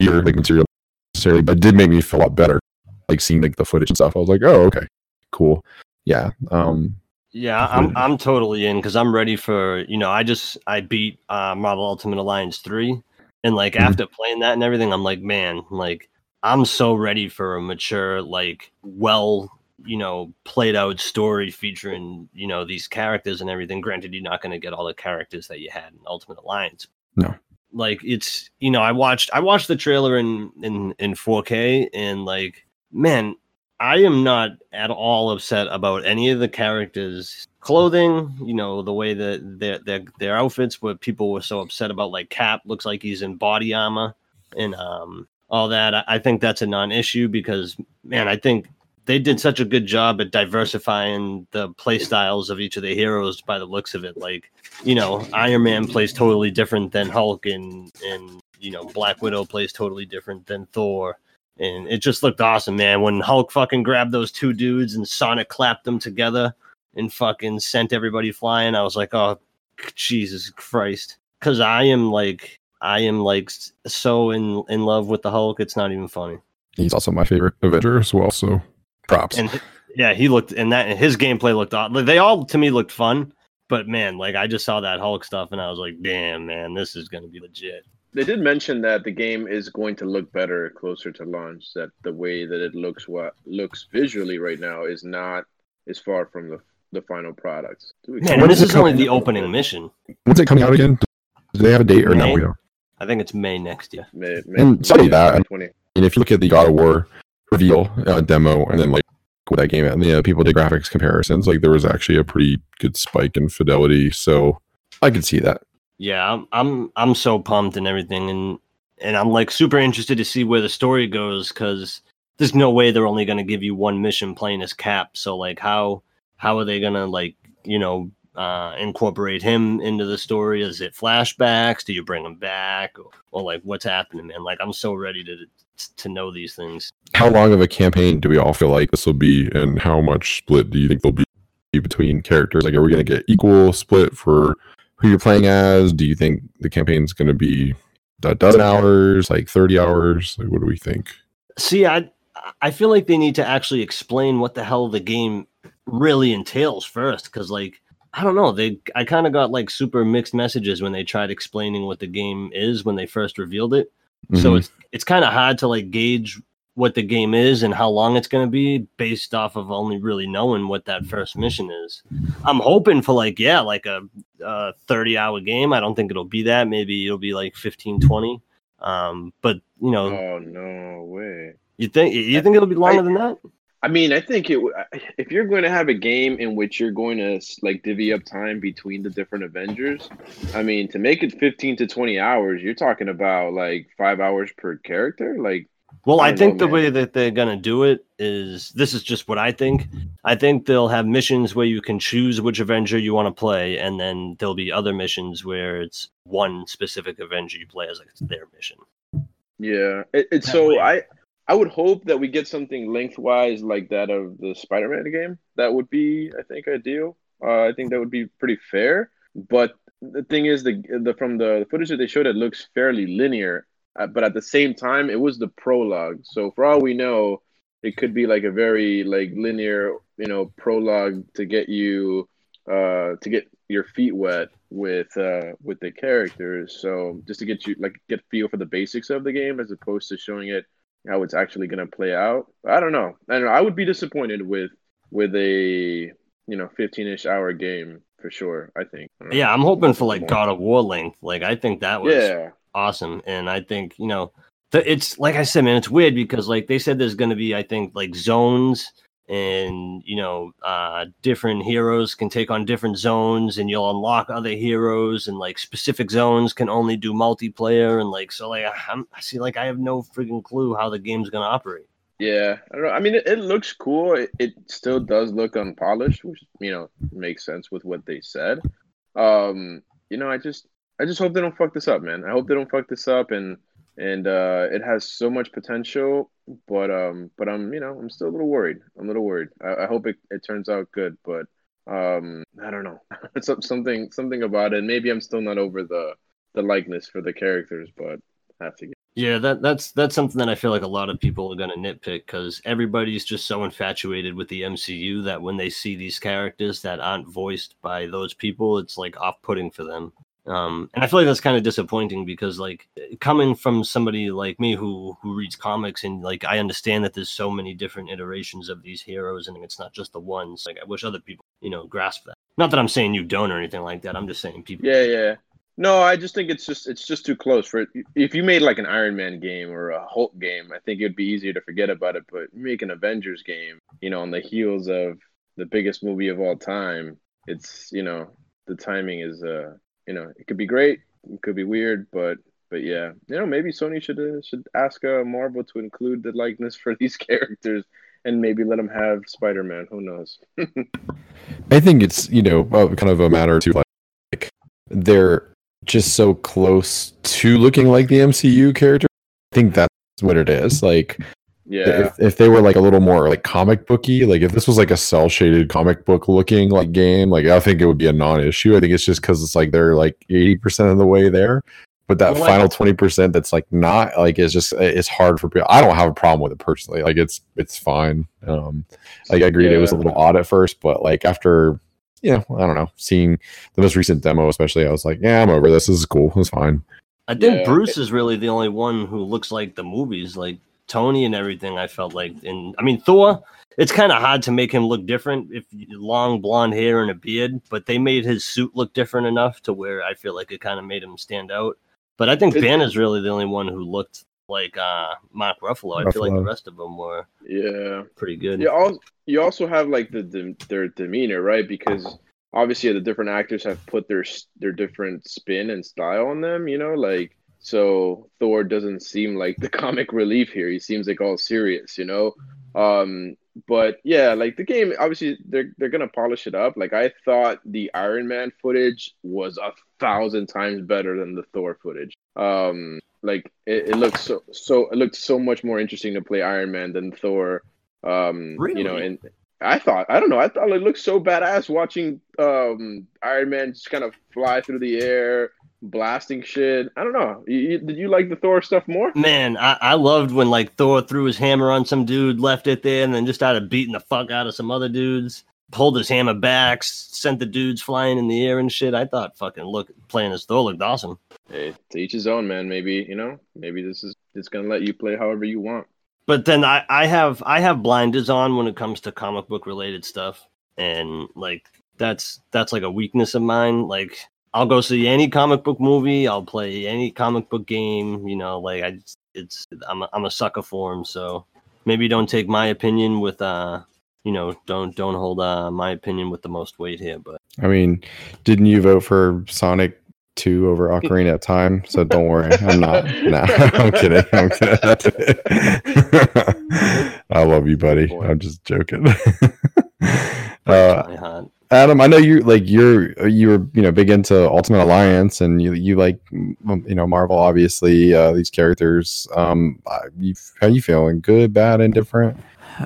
year like material necessarily, but it did make me feel a lot better. Like seeing like the footage and stuff, I was like, oh okay, cool, yeah. Um, Yeah, I'm I'm totally in because I'm ready for, you know, I just I beat uh, Marvel Ultimate Alliance three. And like mm-hmm. after playing that and everything, I'm like, man, like I'm so ready for a mature, like, well, you know, played out story featuring, you know, these characters and everything. Granted, you're not going to get all the characters that you had in Ultimate Alliance. No. Like it's, you know, I watched I watched the trailer in, in, in four K and like, man, I am not at all upset about any of the characters' clothing, you know, the way that their their their outfits, what people were so upset about, like Cap looks like he's in body armor and um all that. I, I think that's a non-issue because, man, I think they did such a good job at diversifying the play styles of each of the heroes by the looks of it. Like, you know, Iron Man plays totally different than Hulk and, and, you know, Black Widow plays totally different than Thor. And it just looked awesome, man. When Hulk fucking grabbed those two dudes and Sonic clapped them together and fucking sent everybody flying, I was like, oh, Jesus Christ. Because I am like, I am like so in, in love with the Hulk. It's not even funny. He's also my favorite Avenger as well, so... Props. And yeah, he looked, and that and his gameplay looked odd. Like, they all to me looked fun, but man, like I just saw that Hulk stuff and I was like, damn, man, this is going to be legit. They did mention that the game is going to look better closer to launch. That the way that it looks, what looks visually right now, is not as far from the the final product. Man, when this is only the opening mission. When's it coming out again? Do they have a date or May? No? We don't. I think it's May next year. May, May, and study that. twenty And if you look at the God of War reveal uh, demo and then like with that game and you know people did graphics comparisons, like there was actually a pretty good spike in fidelity, so I could see that. Yeah, I'm I'm, I'm so pumped and everything, and and I'm like super interested to see where the story goes because there's no way they're only going to give you one mission playing as Cap. So like how how are they gonna like you know uh incorporate him into the story? Is it flashbacks? Do you bring him back? Or, or like what's happening, man? Like I'm so ready to. to know these things. How long of a campaign do we all feel like this will be, and how much split do you think there'll be between characters? Like, are we going to get equal split for who you're playing as? Do you think the campaign's going to be a dozen hours, like thirty hours? Like, what do we think? See, I I feel like they need to actually explain what the hell the game really entails first, because like I don't know. They I kind of got like super mixed messages when they tried explaining what the game is when they first revealed it. Mm-hmm. So it's it's kind of hard to like gauge what the game is and how long it's going to be based off of only really knowing what that first mission is. I'm hoping for like, yeah, like a, a thirty hour game. I don't think it'll be that. Maybe it'll be like fifteen, twenty. Um, but, you know. Oh, no way. You think you think it'll be longer I, than that? I mean, I think it. if you're going to have a game in which you're going to like divvy up time between the different Avengers, I mean, to make it fifteen to twenty hours, you're talking about like five hours per character. Like, well, I, I think know, the man. way that they're going to do it is this is just what I think. I think they'll have missions where you can choose which Avenger you want to play. And then there'll be other missions where it's one specific Avenger you play as like it's their mission. Yeah. It, it's that so way. I. I would hope that we get something lengthwise like that of the Spider-Man game. That would be, I think, ideal. Uh, I think that would be pretty fair. But the thing is, the, the from the footage that they showed, it looks fairly linear. Uh, but at the same time, it was the prologue. So for all we know, it could be like a very like linear, you know, prologue to get you uh, to get your feet wet with uh, with the characters. So just to get you like get feel for the basics of the game, as opposed to showing it how it's actually going to play out. I don't know. I don't know. I would be disappointed with with a, you know, fifteen-ish hour game for sure, I think. I yeah, I'm hoping for like God of War length. Like I think that was yeah. awesome. And I think, you know, the, it's like I said, man, it's weird because like they said there's going to be, I think, like zones and, you know, uh, different heroes can take on different zones and you'll unlock other heroes and like specific zones can only do multiplayer. And like, so like, I'm, I see, like, I have no freaking clue how the game's going to operate. Yeah. I don't know. I mean, it, it looks cool. It, it still does look unpolished, which, you know, makes sense with what they said. Um, you know, I just, I just hope they don't fuck this up, man. I hope they don't fuck this up. And, and uh, it has so much potential. But um, but I'm you know I'm still a little worried. I'm a little worried. I, I hope it, it turns out good, but um, I don't know. It's something something about it. Maybe I'm still not over the, the likeness for the characters, but I have to get. Yeah, that that's that's something that I feel like a lot of people are going to nitpick, because everybody's just so infatuated with the M C U that when they see these characters that aren't voiced by those people, it's like off-putting for them. Um, and I feel like that's kind of disappointing, because like coming from somebody like me who, who reads comics, and like, I understand that there's so many different iterations of these heroes and it's not just the ones. Like, I wish other people, you know, grasp that. Not that I'm saying you don't or anything like that. I'm just saying people. Yeah. Yeah. No, I just think it's just, it's just too close for it. If you made like an Iron Man game or a Hulk game, I think it'd be easier to forget about it, but make an Avengers game, you know, on the heels of the biggest movie of all time. It's, you know, the timing is, uh, you know, it could be great, it could be weird, but but yeah, you know, maybe Sony should uh, should ask uh, Marvel to include the likeness for these characters, and maybe let them have Spider-Man. Who knows? I think it's, you know, kind of a matter to like they're just so close to looking like the M C U character. I think that's what it is. Like, yeah, if, if they were like a little more like comic booky, like if this was like a cell shaded comic book looking like game, like I think it would be a non-issue. I think it's just because it's like they're like eighty percent of the way there, but that well, final twenty percent that's like not, like it's just, it's hard for people. I don't have a problem with it personally. Like it's it's fine. Um, like I agreed, yeah. It was a little odd at first, but like after, you know, I don't know, seeing the most recent demo especially, I was like, yeah, I'm over this. This is cool. It's fine. I think yeah. Bruce is really the only one who looks like the movies, like Tony and everything. I felt like, and I mean Thor, it's kind of hard to make him look different if long blonde hair and a beard, but they made his suit look different enough to where I feel like it kind of made him stand out. But I think Banner's really the only one who looked like uh, Mark Ruffalo. Ruffalo. I feel like the rest of them were yeah pretty good. You also you also have like the, the their demeanor, right? Because obviously the different actors have put their their different spin and style on them. You know, like. So Thor doesn't seem like the comic relief here. He seems like all serious, you know? Um, but yeah, like the game, obviously they're, they're going to polish it up. Like I thought the Iron Man footage was a thousand times better than the Thor footage. Um, like it, it looks so, so, it looked so much more interesting to play Iron Man than Thor. Um, really? You know, and I thought, I don't know. I thought it looked so badass watching um, Iron Man just kind of fly through the air, blasting shit. I don't know. You, you, did you like the Thor stuff more? Man, I, I loved when like Thor threw his hammer on some dude, left it there, and then just started beating the fuck out of some other dudes. Pulled his hammer back, sent the dudes flying in the air and shit. I thought fucking look playing as Thor looked awesome. Hey, to each his own, man. Maybe you know, maybe this is it's gonna let you play however you want. But then I, I have I have blinders on when it comes to comic book related stuff, and like that's that's like a weakness of mine. Like. I'll go see any comic book movie. I'll play any comic book game. You know, like I, just, it's I'm a, I'm a sucker for them. So maybe don't take my opinion with uh, you know, don't don't hold uh my opinion with the most weight here. But I mean, didn't you vote for Sonic two over Ocarina of Time? So don't worry, I'm not. No, I'm kidding. I'm kidding. I love you, buddy. Boy. I'm just joking. uh, Adam, I know you like you're you're you know big into Ultimate Alliance, and you you like you know Marvel, obviously uh, these characters. Um, you, how you feeling? Good, bad, indifferent?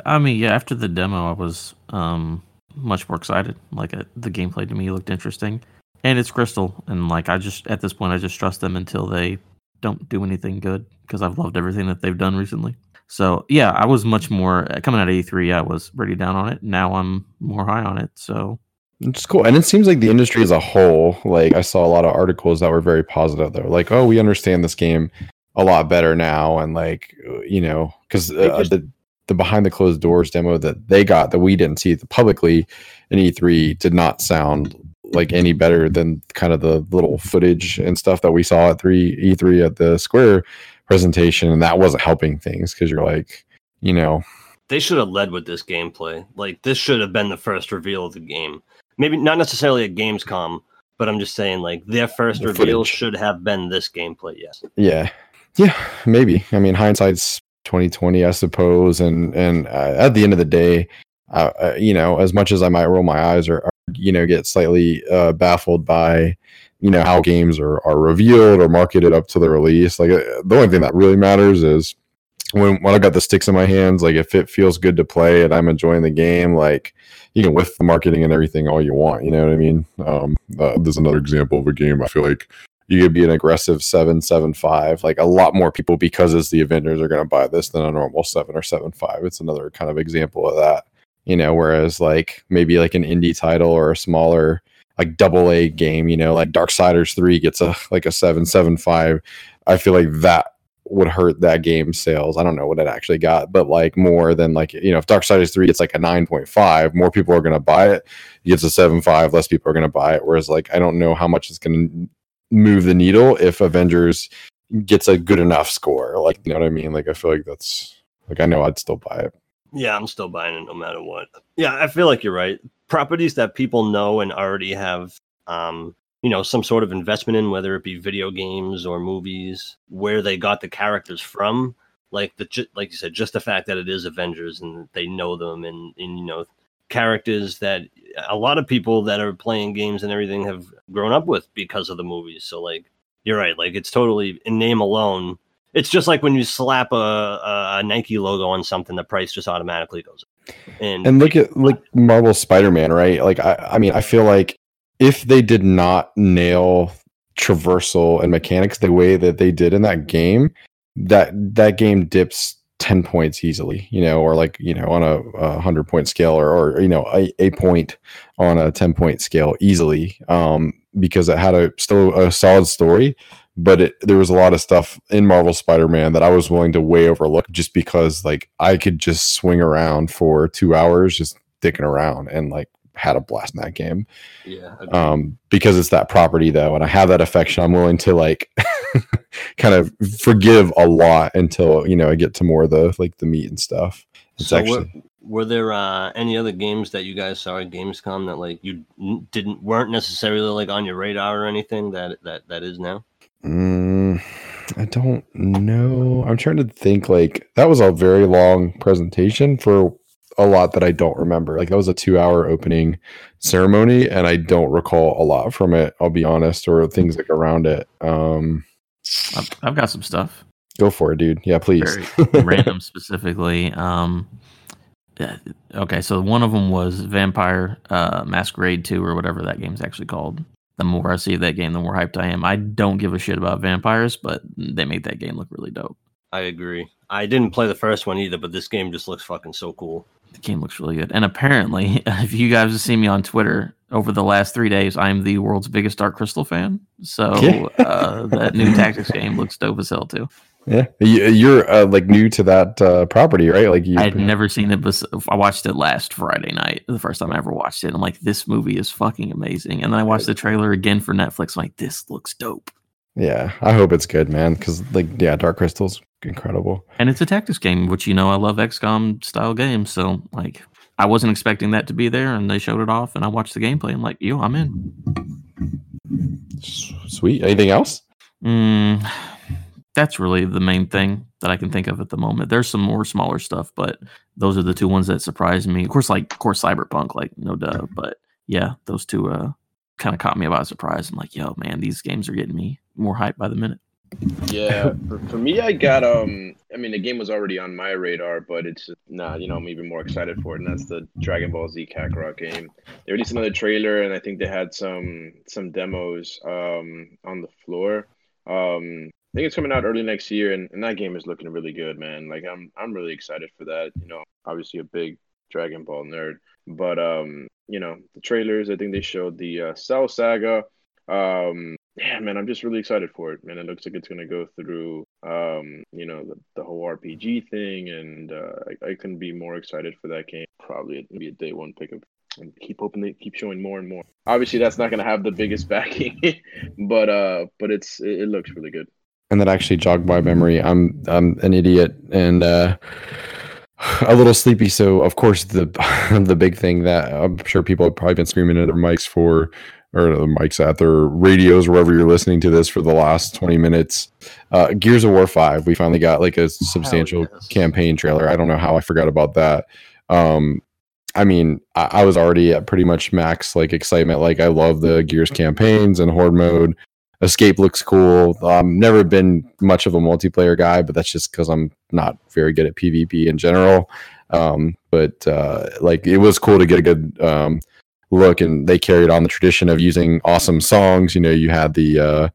I mean, yeah. After the demo, I was um much more excited. Like uh, the gameplay to me looked interesting, and it's Crystal, and like I just at this point I just trust them until they don't do anything good, because I've loved everything that they've done recently. So yeah, I was much more coming out of E three. I was pretty down on it. Now I'm more high on it. So. It's cool. And it seems like the industry as a whole, like I saw a lot of articles that were very positive though. Like, oh, we understand this game a lot better now. And like, you know, cause uh, the, the behind the closed doors demo that they got that we didn't see publicly in E three did not sound like any better than kind of the little footage and stuff that we saw at three E three at the Square presentation. And that wasn't helping things. Cause you're like, you know, they should have led with this gameplay. Like this should have been the first reveal of the game. Maybe not necessarily at Gamescom, but I'm just saying, like, their first the reveal footage. Should have been this gameplay, yes. Yeah. Yeah, maybe. I mean, hindsight's twenty twenty, I suppose. And and uh, at the end of the day, uh, uh, you know, as much as I might roll my eyes or, or you know, get slightly uh, baffled by, you know, how games are, are revealed or marketed up to the release, like, uh, the only thing that really matters is when, when I got the sticks in my hands, like, if it feels good to play and I'm enjoying the game, like, you can whiff the marketing and everything all you want. You know what I mean? Um, uh, there's another example of a game I feel like you could be an aggressive seven, seven, five. Like a lot more people, because it's the Avengers, are going to buy this than a normal seven or seven, five. It's another kind of example of that, you know, whereas like maybe like an indie title or a smaller like double A game, you know, like Darksiders three gets a like a seven, seven, five. I feel like that would hurt that game's sales. I don't know what it actually got, but like more than like, you know, if Darksiders three gets like a nine point five, more people are going to buy it. It gets a seven point five, less people are going to buy it. Whereas like, I don't know how much it's going to move the needle if Avengers gets a good enough score. Like, you know what I mean? Like, I feel like that's like, I know I'd still buy it. Yeah, I'm still buying it no matter what. Yeah, I feel like you're right. Properties that people know and already have, um, you know, some sort of investment in, whether it be video games or movies, where they got the characters from, like the, ju- like you said, just the fact that it is Avengers and they know them, and, and, you know, characters that a lot of people that are playing games and everything have grown up with because of the movies. So like, you're right. Like it's totally in name alone. It's just like when you slap a, a Nike logo on something, the price just automatically goes up. And, and look at like Marvel Spider-Man, right? Like, I, I mean, I feel like, if they did not nail traversal and mechanics the way that they did in that game, that that game dips ten points easily, you know, or like, you know, on a, a hundred point scale, or, or, you know, a, a point on a ten point scale easily, um, because it had a still a solid story, but it, there was a lot of stuff in Marvel Spider-Man that I was willing to way overlook just because like I could just swing around for two hours, just dicking around and like, had a blast in that game. Yeah. Okay. Um, because it's that property though, and I have that affection, I'm willing to like kind of forgive a lot until, you know, I get to more of the like the meat and stuff. It's so actually were, were there uh, any other games that you guys saw at Gamescom that like you didn't weren't necessarily like on your radar or anything that that, that is now? Mm, I don't know. I'm trying to think. Like that was a very long presentation for a lot that I don't remember. Like that was a two hour opening ceremony and I don't recall a lot from it, I'll be honest, or things like around it. Um, I've, I've got some stuff. Go for it, dude. Yeah, please. Random specifically. Um, okay. So one of them was Vampire uh, Masquerade two or whatever that game's actually called. The more I see that game, the more hyped I am. I don't give a shit about vampires, but they made that game look really dope. I agree. I didn't play the first one either, but this game just looks fucking so cool. The game looks really good. And apparently, if you guys have seen me on Twitter over the last three days, I'm the world's biggest Dark Crystal fan. So uh, that new Tactics game looks dope as hell, too. Yeah. You're uh, like new to that uh, property, right? Like you... I'd never seen it. Bes- I watched it last Friday night, the first time I ever watched it. I'm like, this movie is fucking amazing. And then I watched the trailer again for Netflix. I'm like, this looks dope. Yeah, I hope it's good, man. Because, like, yeah, Dark Crystal's incredible. And it's a tactics game, which, you know, I love X COM style games. So, like, I wasn't expecting that to be there, and they showed it off, and I watched the gameplay. I'm like, yo, I'm in. Sweet. Anything else? Mm, that's really the main thing that I can think of at the moment. There's some more smaller stuff, but those are the two ones that surprised me. Of course, like, of course, Cyberpunk, like, no duh. But, yeah, those two, uh, kind of caught me by surprise. I'm like, yo, man, these games are getting me more hype by the minute. Yeah, for, for me, I got um. I mean, the game was already on my radar, but it's not. Nah, you know, I'm even more excited for it, and that's the Dragon Ball Z Kakarot game. They released another trailer, and I think they had some some demos um on the floor. Um, I think it's coming out early next year, and, and that game is looking really good, man. Like, I'm I'm really excited for that. You know, obviously a big Dragon Ball nerd, but um. You know, the trailers, I think they showed the uh, Cell Saga. Um, yeah, man, I'm just really excited for it, man. It looks like it's going to go through, um, you know, the, the whole R P G thing. And uh, I, I couldn't be more excited for that game. Probably it'll be a day one pickup. And keep hoping they keep showing more and more. Obviously, that's not going to have the biggest backing, but uh, but it's it, it looks really good. And that actually jogged my memory. I'm, I'm an idiot. And... Uh... a little sleepy, so of course the the big thing that I'm sure people have probably been screaming at their mics for, or the mics at their radios, wherever you're listening to this, for the last twenty minutes. Uh, Gears of War five, we finally got like a substantial oh, yes. campaign trailer. I don't know how I forgot about that. Um, I mean, I, I was already at pretty much max like excitement. Like I love the Gears campaigns and Horde mode. Escape looks cool. I've um, never been much of a multiplayer guy, but that's just because I'm not very good at PvP in general. Um, but uh, like, it was cool to get a good um, look, and they carried on the tradition of using awesome songs. You know, you had the uh,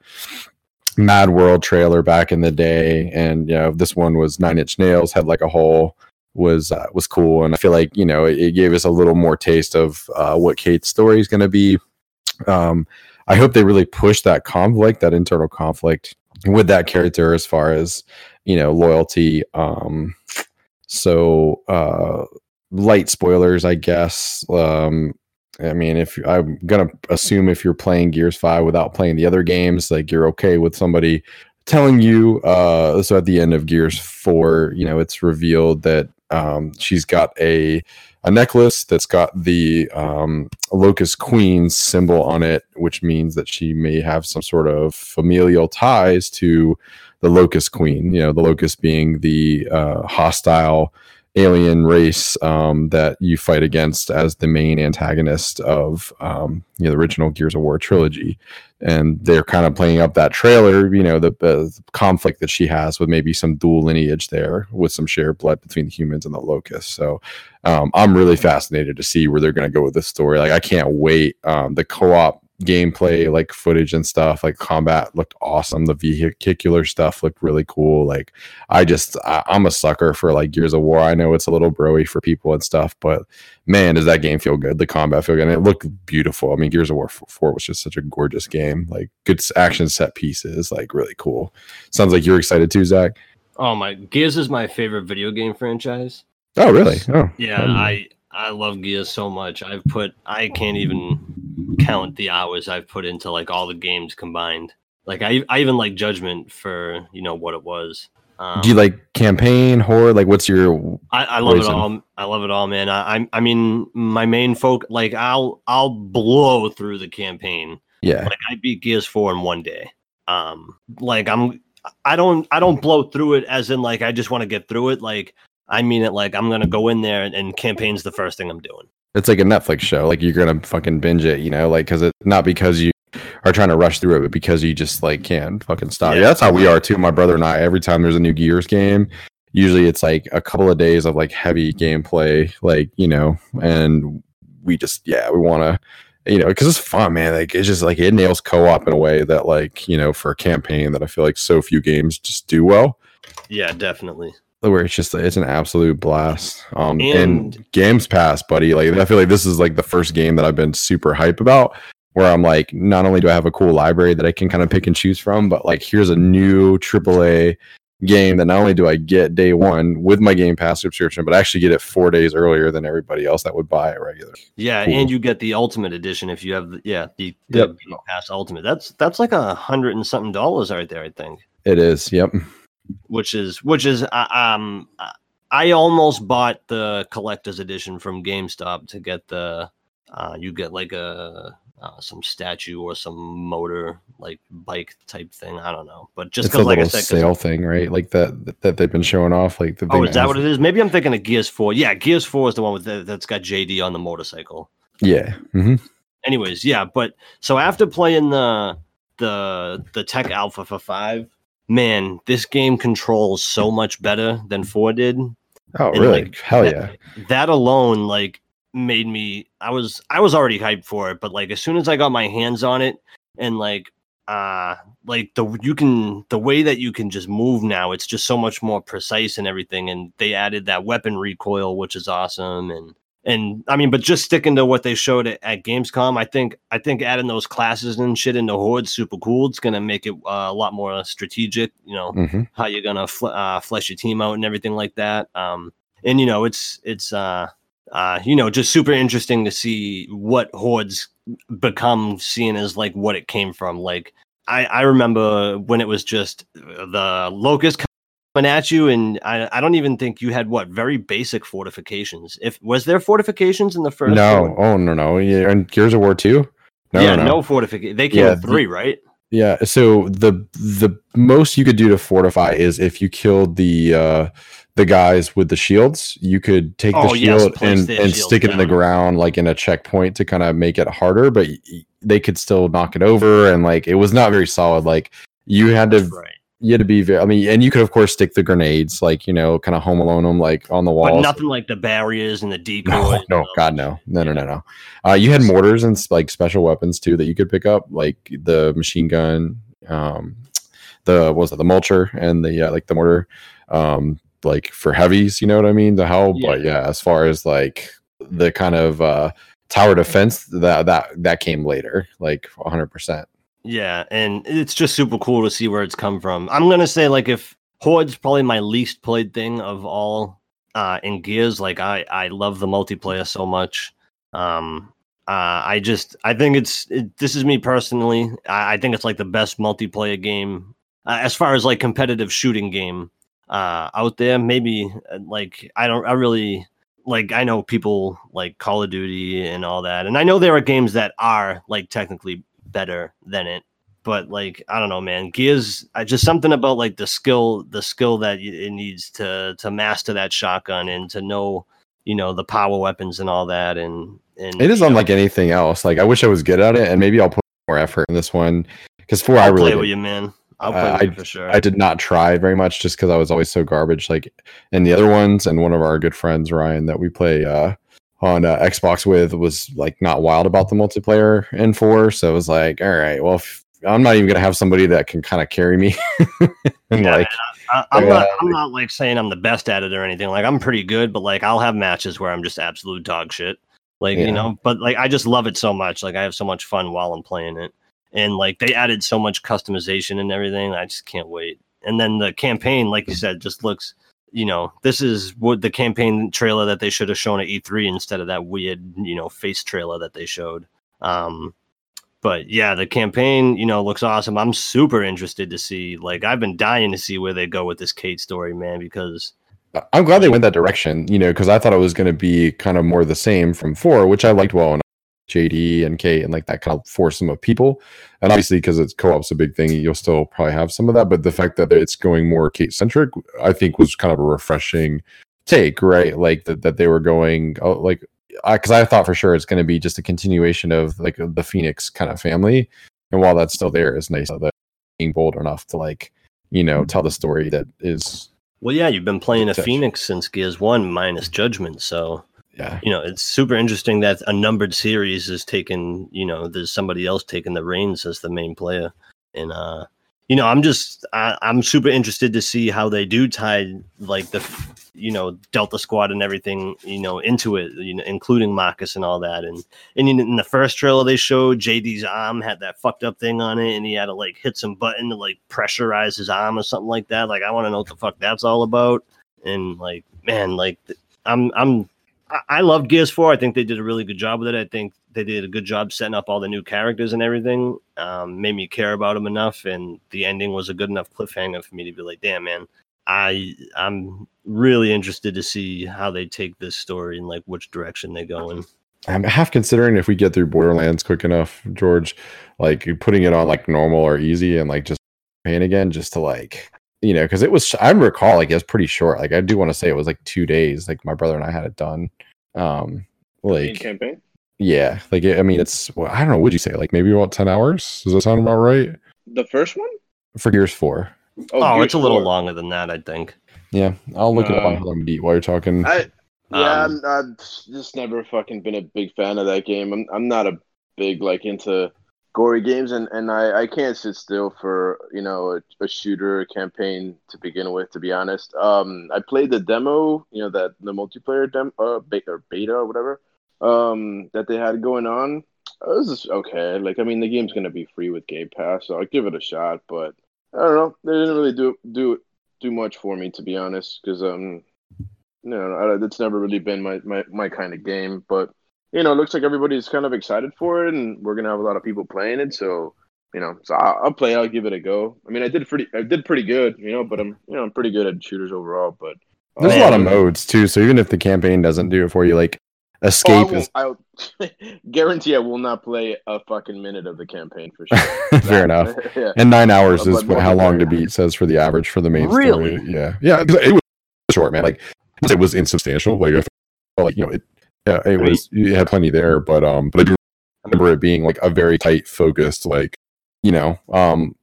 Mad World trailer back in the day, and you know, this one was Nine Inch Nails, had like a whole was uh, was cool, and I feel like, you know, it, it gave us a little more taste of uh, what Kate's story is going to be. Um, I hope they really push that conflict, that internal conflict with that character, as far as, you know, loyalty. Um, so uh, light spoilers, I guess. Um, I mean, if I'm going to assume if you're playing Gears five without playing the other games, like, you're okay with somebody telling you. Uh, so at the end of Gears four, you know, it's revealed that um, she's got a a necklace that's got the um, Locust Queen symbol on it, which means that she may have some sort of familial ties to the Locust Queen. You know, the Locust being the uh, hostile alien race um, that you fight against as the main antagonist of um, you know, the original Gears of War trilogy. And they're kind of playing up that trailer, you know, the, the conflict that she has with maybe some dual lineage there with some shared blood between the humans and the locusts. So um, I'm really fascinated to see where they're going to go with this story. Like, I can't wait. Um, the co-op gameplay, like, footage and stuff, like, combat looked awesome. The vehicular stuff looked really cool. Like, I just, I, I'm a sucker for, like, Gears of War. I know it's a little bro-y for people and stuff, but man, does that game feel good. The combat feel good, and it looked beautiful. I mean, Gears of War four was just such a gorgeous game. Like, good action set pieces, like, really cool. Sounds like you're excited too, Zach. Oh my, Gears is my favorite video game franchise. Oh really? Oh yeah, um. I I love Gears so much. I've put, I can't even count the hours I've put into, like, all the games combined. Like, I I even like Judgment for, you know, what it was. Um, Do you like campaign, horror? Like, what's your... I, I love poison? it all. I love it all, man. I, I I mean, my main folk, like, I'll I'll blow through the campaign. Yeah. Like, I beat Gears four in one day. Um, like, I'm, I don't, I don't blow through it as in, like, I just want to get through it. Like, I mean it like I'm going to go in there and, and campaign's the first thing I'm doing. It's like a Netflix show. Like, you're going to fucking binge it, you know, like, because it not because you are trying to rush through it, but because you just, like, can't fucking stop. Yeah, yeah, that's how we are, too. My brother and I, every time there's a new Gears game, usually it's like a couple of days of, like, heavy gameplay, like, you know, and we just, yeah, we want to. You know, because it's fun, man. Like, it's just like it nails co-op in a way that, like, you know, for a campaign that I feel like so few games just do well. Yeah, definitely. Where it's just, it's an absolute blast. Um, and, and Games Pass, buddy. Like, I feel like this is, like, the first game that I've been super hype about, where I'm like, not only do I have a cool library that I can kind of pick and choose from, but, like, here's a new triple A game that not only do I get day one with my Game Pass subscription, but I actually get it four days earlier than everybody else that would buy it regularly. Yeah, cool. And you get the Ultimate Edition if you have the, yeah, the, the yep. Game Pass Ultimate. That's that's like a hundred and something dollars right there, I think. It is. Yep. Which is which is uh, um I almost bought the collector's edition from GameStop to get the uh you get like a uh, some statue or some motor, like, bike type thing. I don't know, but just because, like I said, sale thing, right? Like that that they've been showing off. Like the oh, is that what it is? Maybe I'm thinking of Gears four. Yeah, Gears four is the one with the, that's got J D on the motorcycle. Yeah. Mm-hmm. Anyways, yeah, but so after playing the the the tech alpha for five. Man, this game controls so much better than four did. Oh, and really? Like, Hell that, yeah! That alone, like, made me. I was I was already hyped for it, but, like, as soon as I got my hands on it, and like, uh, like the you can the way that you can just move now, it's just so much more precise and everything. And they added that weapon recoil, which is awesome. And and I mean, but just sticking to what they showed at, at Gamescom, I think I think adding those classes and shit into Horde's super cool. It's gonna make it uh, a lot more strategic, you know, mm-hmm. how you're gonna fl- uh, flesh your team out and everything like that. Um, and you know, it's it's uh, uh, you know, just super interesting to see what Horde's become, seeing as, like, what it came from. Like, I I remember when it was just the Locust at you, and I, I don't even think you had what very basic fortifications. If was there fortifications in the first? No, one? oh no, no, yeah, and Gears of War two. No, yeah, no, no. no fortification. They came yeah, in three, the, right? Yeah. So the the most you could do to fortify is if you killed the uh, the guys with the shields, you could take oh, the shield yes, and, and shield stick it down in the ground, like in a checkpoint, to kind of make it harder. But they could still knock it over, and, like, it was not very solid. Like, you had to. Right. you had to be very, I mean, and you could of course stick the grenades, like, you know, kind of Home Alone them, like on the walls. But nothing like the barriers and the decoys. No, no, and God, no, no, yeah. no, no, no. Uh, you had mortars and like special weapons too that you could pick up, like the machine gun, um, the what was it the mulcher and the uh, like the mortar, um, like for heavies. You know what I mean? The how, yeah. But yeah, as far as like the kind of uh, tower defense that that that came later, like one hundred percent. Yeah, and it's just super cool to see where it's come from. I'm gonna say, like, if Horde's probably my least played thing of all uh, in Gears. Like, I, I love the multiplayer so much. Um, uh, I just I think it's it, this is me personally. I, I think it's like the best multiplayer game uh, as far as like competitive shooting game uh, out there. Maybe like I don't I really. Like, I know people like Call of Duty and all that, and I know there are games that are like technically better than it, but like I don't know, man. Gears, I just something about like the skill, the skill that it needs to to master that shotgun and to know, you know, the power weapons and all that. And and it is unlike anything else. Like, I wish I was good at it, and maybe I'll put more effort in this one because four, I really play with you, man. I'll play uh, I, for sure. I did not try very much just because I was always so garbage. Like, and the other ones, and one of our good friends Ryan that we play uh, on uh, Xbox with was like not wild about the multiplayer in four. So it was like, all right, well, if, I'm not even gonna have somebody that can kind of carry me. And yeah, like, I, I'm, like, not, I'm not like saying I'm the best at it or anything. Like, I'm pretty good, but like I'll have matches where I'm just absolute dog shit. Like yeah. you know, but like I just love it so much. Like, I have so much fun while I'm playing it. And like they added so much customization and everything, I just can't wait. And then the campaign, like you said, just looks, you know, this is what the campaign trailer that they should have shown at E three instead of that weird, you know, face trailer that they showed. Um, but yeah, the campaign, you know, looks awesome. I'm super interested to see, like, I've been dying to see where they go with this Cade story, man, because I'm glad they went that direction, you know, because I thought it was going to be kind of more the same from four, which I liked well enough. J D and Kate and like that kind of foursome of people, and obviously because it's co-op's a big thing, you'll still probably have some of that, but the fact that it's going more Kate centric I think was kind of a refreshing take, right? Like that, that they were going oh, like I because I thought for sure it's going to be just a continuation of like the Phoenix kind of family, and while that's still there, it's nice that being bold enough to like, you know, tell the story that is well. Yeah, you've been playing a Phoenix since Gears one minus Judgment, so yeah, you know, it's super interesting that a numbered series is taking, you know, there's somebody else taking the reins as the main player. And, uh, you know, I'm just, I, I'm super interested to see how they do tie like the, you know, Delta Squad and everything, you know, into it, you know, including Marcus and all that. And, and in the first trailer they showed, J D's arm had that fucked up thing on it, and he had to like hit some button to like pressurize his arm or something like that. Like, I want to know what the fuck that's all about. And like, man, like I'm, I'm, I love Gears four. I think they did a really good job with it. I think they did a good job setting up all the new characters and everything. Um, made me care about them enough, and the ending was a good enough cliffhanger for me to be like, damn, man, I, I'm really interested to see how they take this story and like which direction they go in. I'm half considering if we get through Borderlands quick enough, George, like putting it on like normal or easy and like just paying again just to like... You know, because it was, I recall, like, it was pretty short. Like, I do want to say it was like two days. Like, my brother and I had it done. Um, like, campaign? Yeah. Like, I mean, it's, well, I don't know. Would you say like maybe about ten hours? Does that sound about right? The first one? For Gears four. Oh, oh Gears it's a little four. Longer than that, I think. Yeah. I'll look uh, it up on Home Deep while you're talking. I, yeah, um, I'm, I've just never fucking been a big fan of that game. I'm, I'm not a big, like, into. Gory games, and, and I, I can't sit still for, you know, a, a shooter a campaign to begin with, to be honest. Um, I played the demo, you know, that the multiplayer demo, uh, beta, or beta or whatever, um, that they had going on. It was just okay. Like, I mean, the game's going to be free with Game Pass, so I'll give it a shot, but I don't know. They didn't really do do do much for me, to be honest, because, um, you know, that's never really been my, my, my kind of game, but you know, it looks like everybody's kind of excited for it, and we're gonna have a lot of people playing it. So, you know, so I'll, I'll play. I'll give it a go. I mean, I did pretty, I did pretty good, you know. But I'm, you know, I'm pretty good at shooters overall. But uh, there's a lot of modes too. So even if the campaign doesn't do it for you, like escape oh, I will, is. I guarantee I will not play a fucking minute of the campaign for sure. Fair enough. Yeah. And nine hours is how long to beat says for the average for the main really? Story. Yeah, yeah. It was short, man. Like it was insubstantial. Like, like you know it. Yeah, it was. You had plenty there, but um, but I remember it being like a very tight, focused, like you know, um,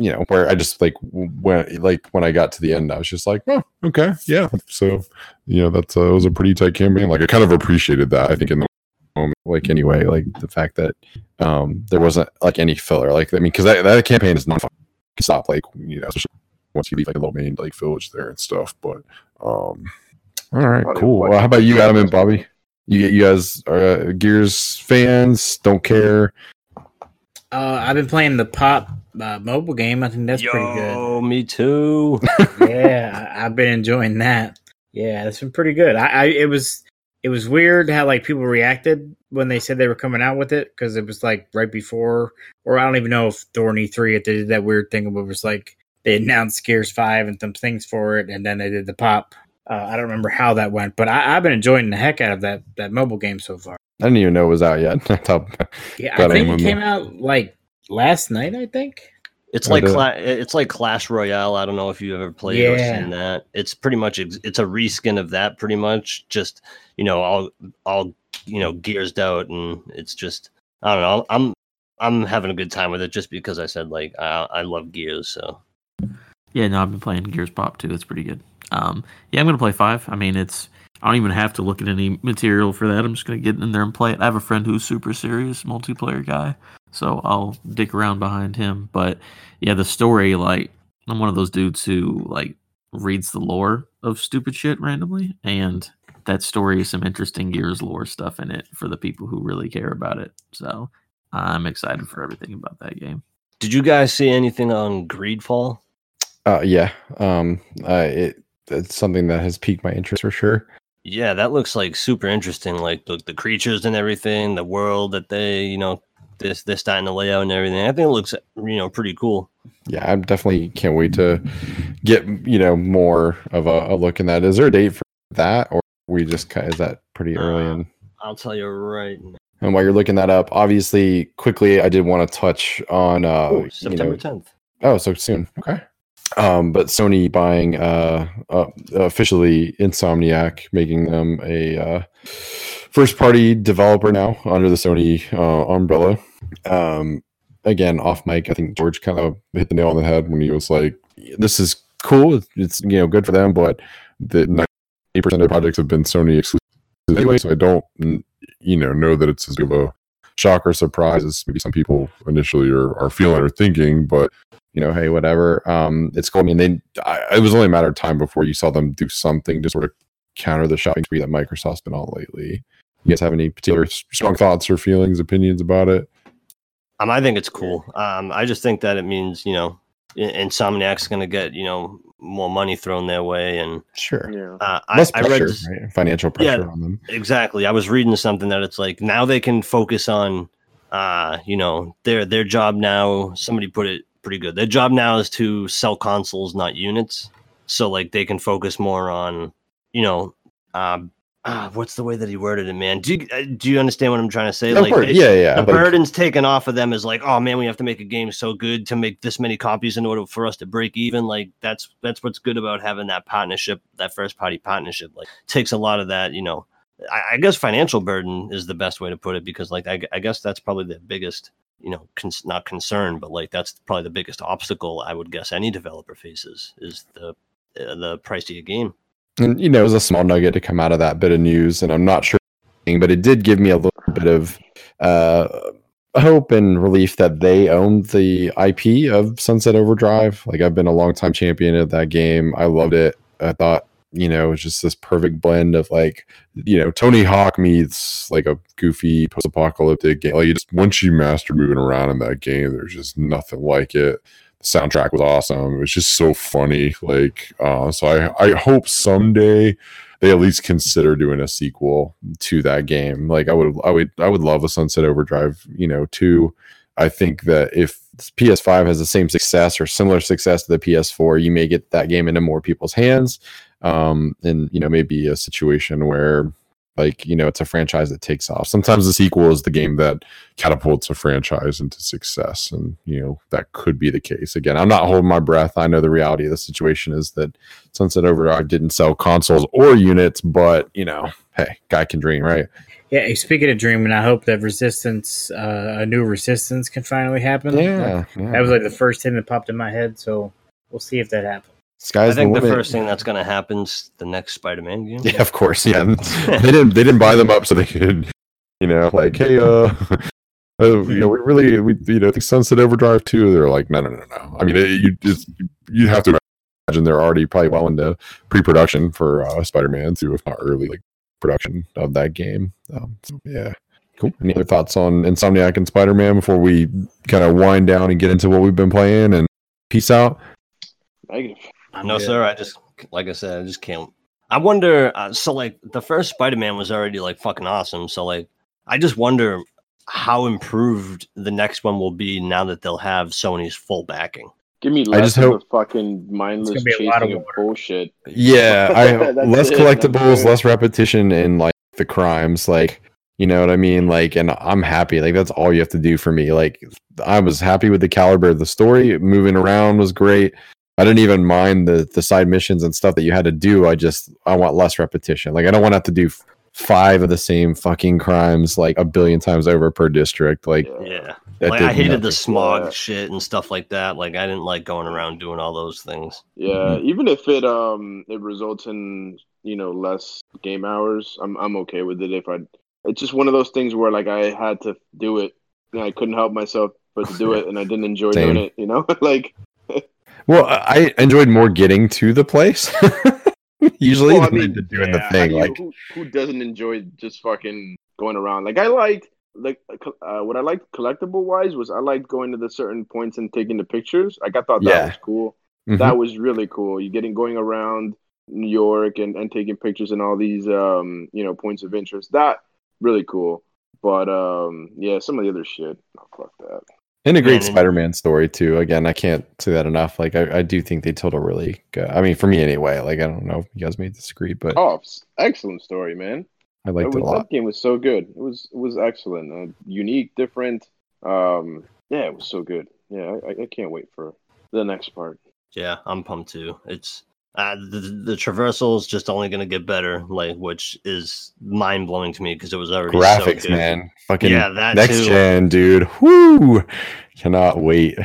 you know, where I just like when like when I got to the end, I was just like, oh, okay, yeah. So, you know, that's uh, it was a pretty tight campaign. Like I kind of appreciated that. I think in the moment, like anyway, like the fact that um there wasn't like any filler. Like I mean, because that, that campaign is not fun. Stop. Like you know, especially once you leave like a little main like village there and stuff. But um, all right, cool. Well, how about you, Adam and Bobby? You you guys are uh, Gears fans? Don't care. Uh, I've been playing the Pop uh, mobile game. I think that's Yo, pretty good. Oh, me too. Yeah, I've been enjoying that. Yeah, that's been pretty good. I, I it was it was weird how like people reacted when they said they were coming out with it because it was like right before, or I don't even know if Thor and E three if they did that weird thing where it was like they announced Gears five and some things for it, and then they did the Pop. Uh, I don't remember how that went, but I, I've been enjoying the heck out of that that mobile game so far. I didn't even know it was out yet. yeah, I think it came out like last night. I think it's like Cla- it's like Clash Royale. I don't know if you ever played yeah. or seen that. It's pretty much it's a reskin of that, pretty much. Just you know, all all you know, geared out, and it's just I don't know. I'm I'm having a good time with it just because I said like I, I love Gears. So yeah, no, I've been playing Gears Pop too. It's pretty good. Um, yeah, I'm gonna play five. I mean, it's. I don't even have to look at any material for that. I'm just going to get in there and play it. I have a friend who's super serious, multiplayer guy, so I'll dick around behind him. But, yeah, the story, like, I'm one of those dudes who, like, reads the lore of stupid shit randomly, and that story is some interesting Gears lore stuff in it for the people who really care about it. So I'm excited for everything about that game. Did you guys see anything on Greedfall? Uh, yeah. Um, uh, it, it's something that has piqued my interest for sure. Yeah, that looks like super interesting. Like the, the creatures and everything, the world that they, you know, this they're starting to lay out and everything. I think it looks, you know, pretty cool. Yeah, I definitely can't wait to get, you know, more of a, a look in that. Is there a date for that, or we just is that pretty early? Uh, in? I'll tell you right now. And while you're looking that up, obviously, quickly, I did want to touch on uh, Ooh, September you know, tenth. Oh, so soon. Okay. Um, but Sony buying uh, uh, officially Insomniac, making them a uh, first-party developer now under the Sony uh, umbrella. Um, again, off mic, I think George kind of hit the nail on the head when he was like, "This is cool. It's you know good for them, but the ninety percent of projects have been Sony exclusive anyway, so I don't you know know that it's as big of a shock or surprise as maybe some people initially are, are feeling or thinking, but." You know, hey, whatever. Um, it's cool. I mean, they. I, it was only a matter of time before you saw them do something to sort of counter the shopping spree that Microsoft's been on lately. You guys have any particular strong thoughts or feelings, opinions about it? Um, I think it's cool. Um, I just think that it means you know, Insomniac's going to get you know more money thrown their way, and sure, yeah. uh, I, Less pressure, I read this, right? Financial pressure yeah, on them. Exactly. I was reading something that it's like now they can focus on, uh, you know, their their job now. Somebody put it. Pretty good. Their job now is to sell consoles, not units. So like they can focus more on, you know, uh, uh, what's the way that he worded it, man? Do you uh, do you understand what I'm trying to say? Like, they, yeah, yeah. The like, burden's taken off of them is like, oh man, we have to make a game so good to make this many copies in order for us to break even. Like that's that's what's good about having that partnership, that first party partnership. Like takes a lot of that, you know. I, I guess financial burden is the best way to put it because like I, I guess that's probably the biggest. You know, cons- not concern, but like that's probably the biggest obstacle I would guess any developer faces is the uh, the price of your game. And you know, it was a small nugget to come out of that bit of news, and I'm not sure, but it did give me a little bit of uh, hope and relief that they owned the I P of Sunset Overdrive. Like I've been a longtime champion of that game. I loved it. I thought. You know, it was just this perfect blend of like, you know, Tony Hawk meets like a goofy post-apocalyptic game. Like, you just once you master moving around in that game, there's just nothing like it. The soundtrack was awesome. It was just so funny. Like, uh, so I, I hope someday they at least consider doing a sequel to that game. Like, I would, I would, I would love a Sunset Overdrive. You know, two. I think that if P S five has the same success or similar success to the P S four, you may get that game into more people's hands. Um, and, you know, maybe a situation where, like, you know, it's a franchise that takes off. Sometimes the sequel is the game that catapults a franchise into success. And, you know, that could be the case. Again, I'm not holding my breath. I know the reality of the situation is that Sunset Overdrive didn't sell consoles or units, but, you know, hey, guy can dream, right? Yeah, speaking of dreaming, I hope that Resistance, uh, a new Resistance can finally happen. Yeah, yeah. That was like the first thing that popped in my head, so we'll see if that happens. Sky's I think the, the first thing that's going to happen is the next Spider-Man game. Yeah, of course, yeah. they didn't They didn't buy them up so they could, you know, like, hey, uh, uh you know, we really, we you know, think Sunset Overdrive two, they're like, no, no, no, no. I mean, it, you just, you have to imagine they're already probably well into pre-production for uh, Spider-Man two, if not early, like, production of that game. Um, so, yeah. Cool. Any other thoughts on Insomniac and Spider-Man before we kind of wind down and get into what we've been playing and peace out? Negative. No, yeah. sir. I just, like I said, I just can't. I wonder, uh, so like the first Spider-Man was already like fucking awesome. So like, I just wonder how improved the next one will be now that they'll have Sony's full backing. Give me less I just of fucking mindless chasing a lot of, of bullshit. Yeah, I, less it, collectibles, less repetition, and like the crimes, like you know what I mean. Like, and I'm happy. Like that's all you have to do for me. Like I was happy with the caliber of the story. Moving around was great. I didn't even mind the the side missions and stuff that you had to do. I just I want less repetition. Like I don't want to have to do f- five of the same fucking crimes like a billion times over per district. Like yeah. Like, I hated nothing. the smog yeah. shit and stuff like that. Like I didn't like going around doing all those things. Yeah, mm-hmm. even if it um it results in you know less game hours, I'm I'm okay with it. If I, it's just one of those things where like I had to do it and I couldn't help myself but to do it, and I didn't enjoy Same. doing it. You know, like. Well, I enjoyed more getting to the place. Usually, well, I mean, than doing yeah, the thing. I mean, like who, who doesn't enjoy just fucking going around? Like I liked. Like uh, what I liked collectible wise was I liked going to the certain points and taking the pictures. Like I thought that yeah. was cool. Mm-hmm. That was really cool. You getting going around New York and, and taking pictures in all these um you know points of interest. That really cool. But um yeah, some of the other shit. Oh, fuck that. And a great Spider-Man story too. Again, I can't say that enough. Like I, I do think they told a really good, I mean for me anyway. Like I don't know if you guys may disagree, but oh, excellent story, man. I liked it, was, it a lot. That game was so good. It was it was excellent, uh, unique, different. Um, yeah, it was so good. Yeah, I, I can't wait for the next part. Yeah, I'm pumped too. It's uh, the the traversal is just only going to get better, like which is mind blowing to me because it was already graphics, so good. man. Fucking yeah, that next too. gen, dude. Whoo, cannot wait.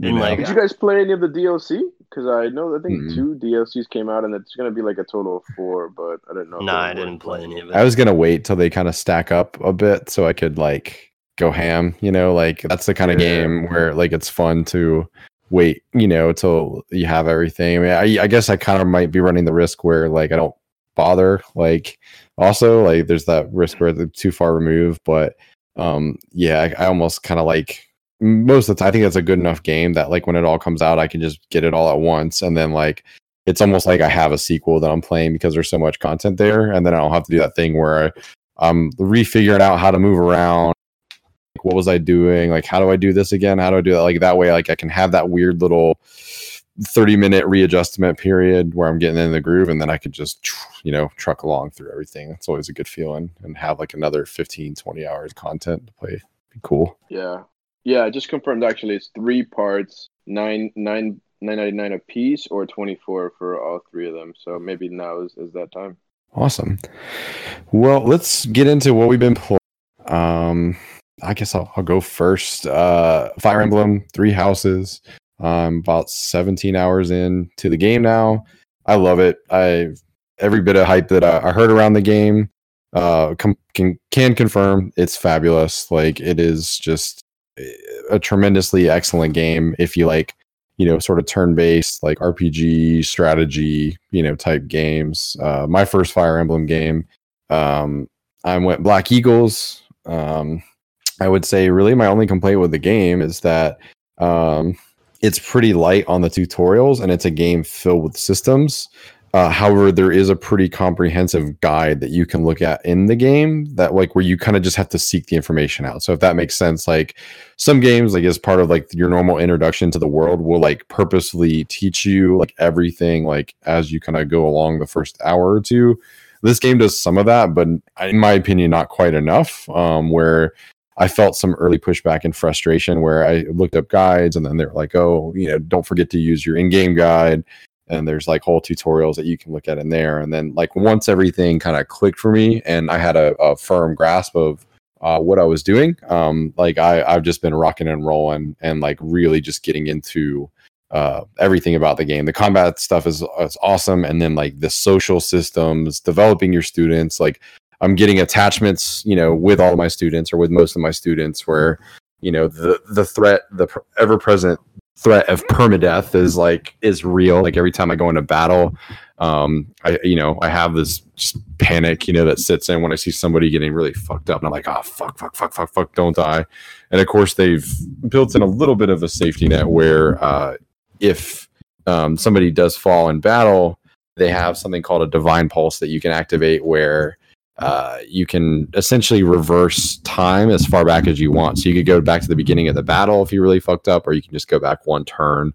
You know? Like, did you guys play any of the D L C? Because I know I think mm-hmm. two D L Cs came out, and it's going to be like a total of four. But I didn't know. No, nah, I didn't play any of it. I was going to wait till they kind of stack up a bit, so I could like go ham. You know, like that's the kind of yeah. game where like it's fun to wait. You know, till you have everything. I mean, I, I guess I kind of might be running the risk where like I don't bother. Like also like there's that risk where it's too far removed. But um, yeah, I, I almost kind of like. Most of the time, I think that's a good enough game that like when it all comes out, I can just get it all at once. And then like, it's almost like I have a sequel that I'm playing because there's so much content there. And then I don't have to do that thing where I'm refiguring out how to move around. Like, what was I doing? Like, how do I do this again? How do I do that? Like that way, like I can have that weird little thirty minute readjustment period where I'm getting in the groove. And then I could just, you know, truck along through everything. It's always a good feeling and have like another fifteen, twenty hours of content to play. It'd be cool. Yeah. Yeah, I just confirmed. Actually, it's three parts, nine nine nine ninety nine a piece, or twenty four for all three of them. So maybe now is, is that time. Awesome. Well, let's get into what we've been playing. Um, I guess I'll, I'll go first. Uh, Fire Emblem Three Houses. I'm about seventeen hours in to the game now. I love it. I every bit of hype that I, I heard around the game uh, com- can can confirm it's fabulous. Like it is just. A tremendously excellent game if you like, you know, sort of turn-based like R P G strategy, you know, type games. Uh, my first Fire Emblem game, um, I went Black Eagles. Um, I would say really my only complaint with the game is that um, it's pretty light on the tutorials and it's a game filled with systems. Uh, however, there is a pretty comprehensive guide that you can look at in the game that like where you kind of just have to seek the information out. So if that makes sense, like some games like as part of like your normal introduction to the world will like purposely teach you like everything like as you kind of go along the first hour or two. This game does some of that, but in my opinion, not quite enough. Um, where I felt some early pushback and frustration where I looked up guides and then they're like, oh, you know, don't forget to use your in-game guide. And there's like whole tutorials that you can look at in there. And then like once everything kind of clicked for me and I had a, a firm grasp of uh, what I was doing, um, like I, I've just been rocking and rolling and like really just getting into uh, everything about the game. The combat stuff is, is awesome. And then like the social systems, developing your students, like I'm getting attachments, you know, with all my students or with most of my students where, you know, the, the threat, the ever present threat of permadeath is like is real. Like every time I go into battle, um I you know I have this just panic, you know, that sits in when I see somebody getting really fucked up, and I'm like, oh fuck, fuck, fuck, fuck, fuck, don't die. And of course they've built in a little bit of a safety net where uh if um somebody does fall in battle, they have something called a divine pulse that you can activate where Uh, you can essentially reverse time as far back as you want. So you could go back to the beginning of the battle if you really fucked up, or you can just go back one turn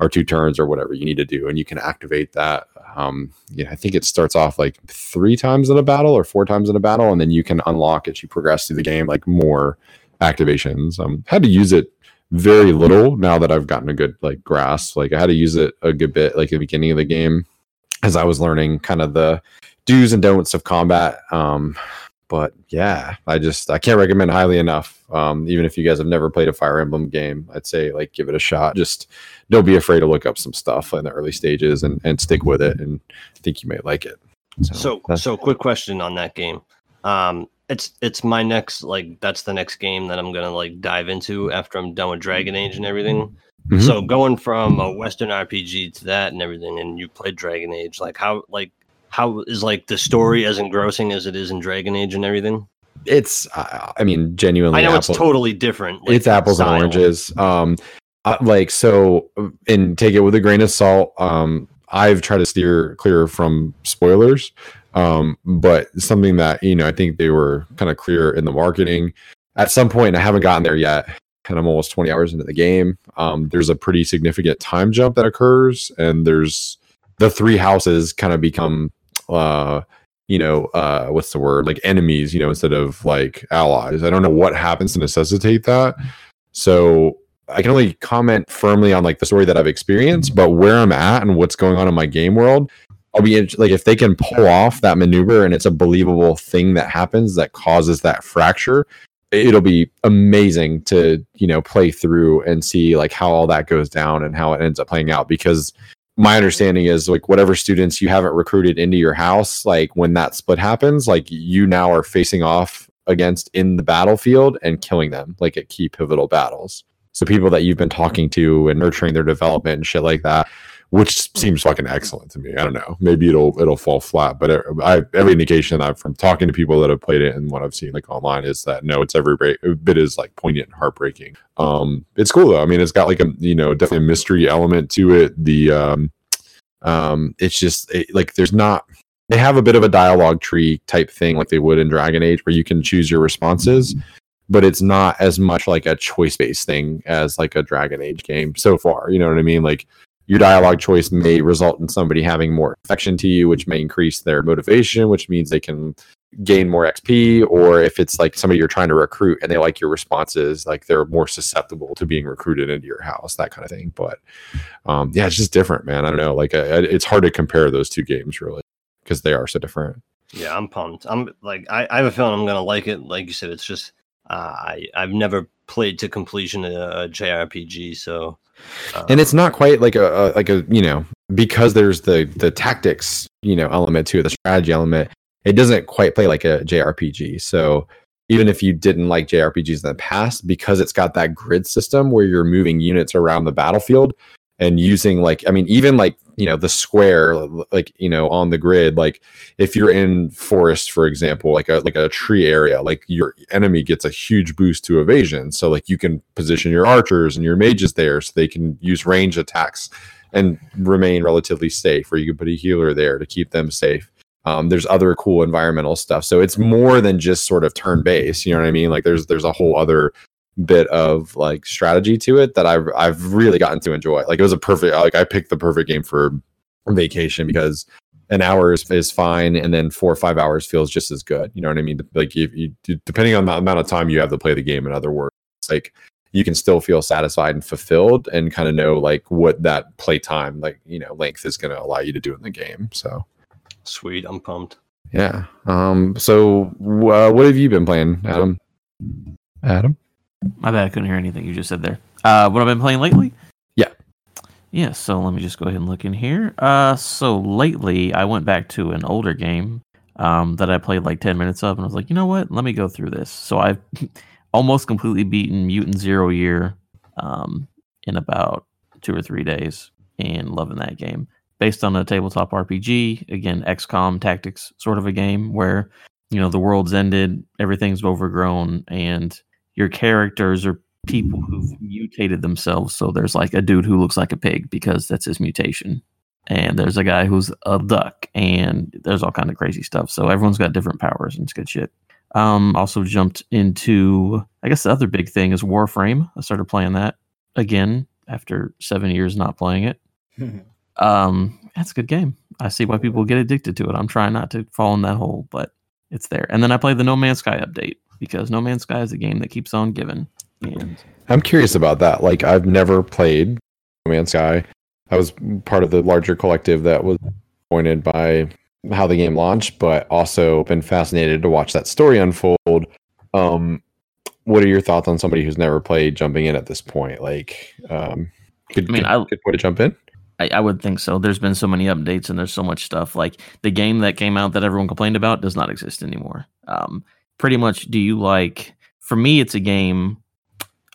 or two turns or whatever you need to do. And you can activate that. Um, yeah, I think it starts off like three times in a battle or four times in a battle. And then you can unlock as you progress through the game, like more activations. Um, had to use it very little now that I've gotten a good like grasp. Like I had to use it a good bit, like at the beginning of the game as I was learning kind of the do's and don'ts of combat. Um, but yeah, I just, I can't recommend highly enough. Um, even if you guys have never played a Fire Emblem game, I'd say like, give it a shot. Just don't be afraid to look up some stuff in the early stages and, and stick with it. And I think you may like it. So, so, so quick question on that game. Um, it's, it's my next, like, that's the next game that I'm going to like dive into after I'm done with Dragon Age and everything. Mm-hmm. So going from a Western R P G to that and everything, and you played Dragon Age, like how, like, How is like the story as engrossing as it is in Dragon Age and everything? It's, uh, I mean, genuinely. I know apples. It's totally different. Like, it's apples style. And oranges. Um, I, like so, and take it with a grain of salt. Um, I've tried to steer clear from spoilers, um, but something that you know, I think they were kind of clear in the marketing. At some point, I haven't gotten there yet, and I'm almost twenty hours into the game. Um, there's a pretty significant time jump that occurs, and there's the three houses kind of become. Uh, you know, uh, what's the word? Like enemies, you know, instead of like allies. I don't know what happens to necessitate that. So I can only comment firmly on like the story that I've experienced, but where I'm at and what's going on in my game world, I'll be in, like, if they can pull off that maneuver and it's a believable thing that happens that causes that fracture, it'll be amazing to, you know, play through and see like how all that goes down and how it ends up playing out. Because my understanding is like whatever students you haven't recruited into your house, like when that split happens, like you now are facing off against in the battlefield and killing them like at key pivotal battles. So people that you've been talking to and nurturing their development and shit like that, which seems fucking excellent to me. I don't know. Maybe it'll, it'll fall flat, but it, I, every indication I've from talking to people that have played it and what I've seen like online is that no, it's every bit is like poignant and heartbreaking. Um, it's cool though. I mean, it's got like a, you know, definitely a mystery element to it. The, um, um, it's just it, like, there's not, they have a bit of a dialogue tree type thing like they would in Dragon Age where you can choose your responses, but it's not as much like a choice based thing as like a Dragon Age game so far. You know what I mean? Like, your dialogue choice may result in somebody having more affection to you, which may increase their motivation, which means they can gain more X P. Or if it's like somebody you're trying to recruit and they like your responses, like they're more susceptible to being recruited into your house, that kind of thing. But um, yeah, it's just different, man. I don't know. Like I, I, it's hard to compare those two games really because they are so different. Yeah, I'm pumped. I'm like, I, I have a feeling I'm going to like it. Like you said, it's just, uh, I, I've never played to completion a, a J R P G. So, Um, and it's not quite like a, a like a you know because there's the the tactics you know element to it, the strategy element. It doesn't quite play like a J R P G. So even if you didn't like J R P Gs in the past, because it's got that grid system where you're moving units around the battlefield and using like I mean even like you know the square like you know on the grid, like if you're in forest for example, like a like a tree area, like your enemy gets a huge boost to evasion, so like you can position your archers and your mages there so they can use range attacks and remain relatively safe, or you can put a healer there to keep them safe. Um, there's other cool environmental stuff, so it's more than just sort of turn-based, you know what I mean? Like there's there's a whole other bit of like strategy to it that I've I've really gotten to enjoy. Like it was a perfect like I picked the perfect game for vacation because an hour is, is fine, and then four or five hours feels just as good. You know what I mean? Like if you, depending on the amount of time you have to play the game. In other words, like you can still feel satisfied and fulfilled and kind of know like what that playtime, like, you know, length is going to allow you to do in the game. So sweet. I'm pumped. Yeah. Um, so uh, what have you been playing, Adam? Adam? My bad. I couldn't hear anything you just said there. Uh, what I've been playing lately? Yeah. Yeah. So let me just go ahead and look in here. Uh, so lately I went back to an older game um, that I played like ten minutes of, and I was like, you know what? Let me go through this. So I've almost completely beaten Mutant Zero Year um, in about two or three days, and loving that game. Based on a tabletop R P G, again, X COM tactics sort of a game where, you know, the world's ended, everything's overgrown, and your characters are people who've mutated themselves. So there's like a dude who looks like a pig because that's his mutation. And there's a guy who's a duck, and there's all kind of crazy stuff. So everyone's got different powers, and it's good shit. Um, also jumped into, I guess the other big thing is Warframe. I started playing that again after seven years not playing it. Um, that's a good game. I see why people get addicted to it. I'm trying not to fall in that hole, but it's there. And then I played the No Man's Sky update, because No Man's Sky is a game that keeps on giving. And I'm curious about that. Like, I've never played No Man's Sky. I was part of the larger collective that was appointed by how the game launched, but also been fascinated to watch that story unfold. Um, what are your thoughts on somebody who's never played jumping in at this point? Like, um, good, I mean, good, I, good way to jump in. I, I would think so. There's been so many updates and there's so much stuff. Like, the game that came out that everyone complained about does not exist anymore. Um, pretty much, do you like, for me, it's a game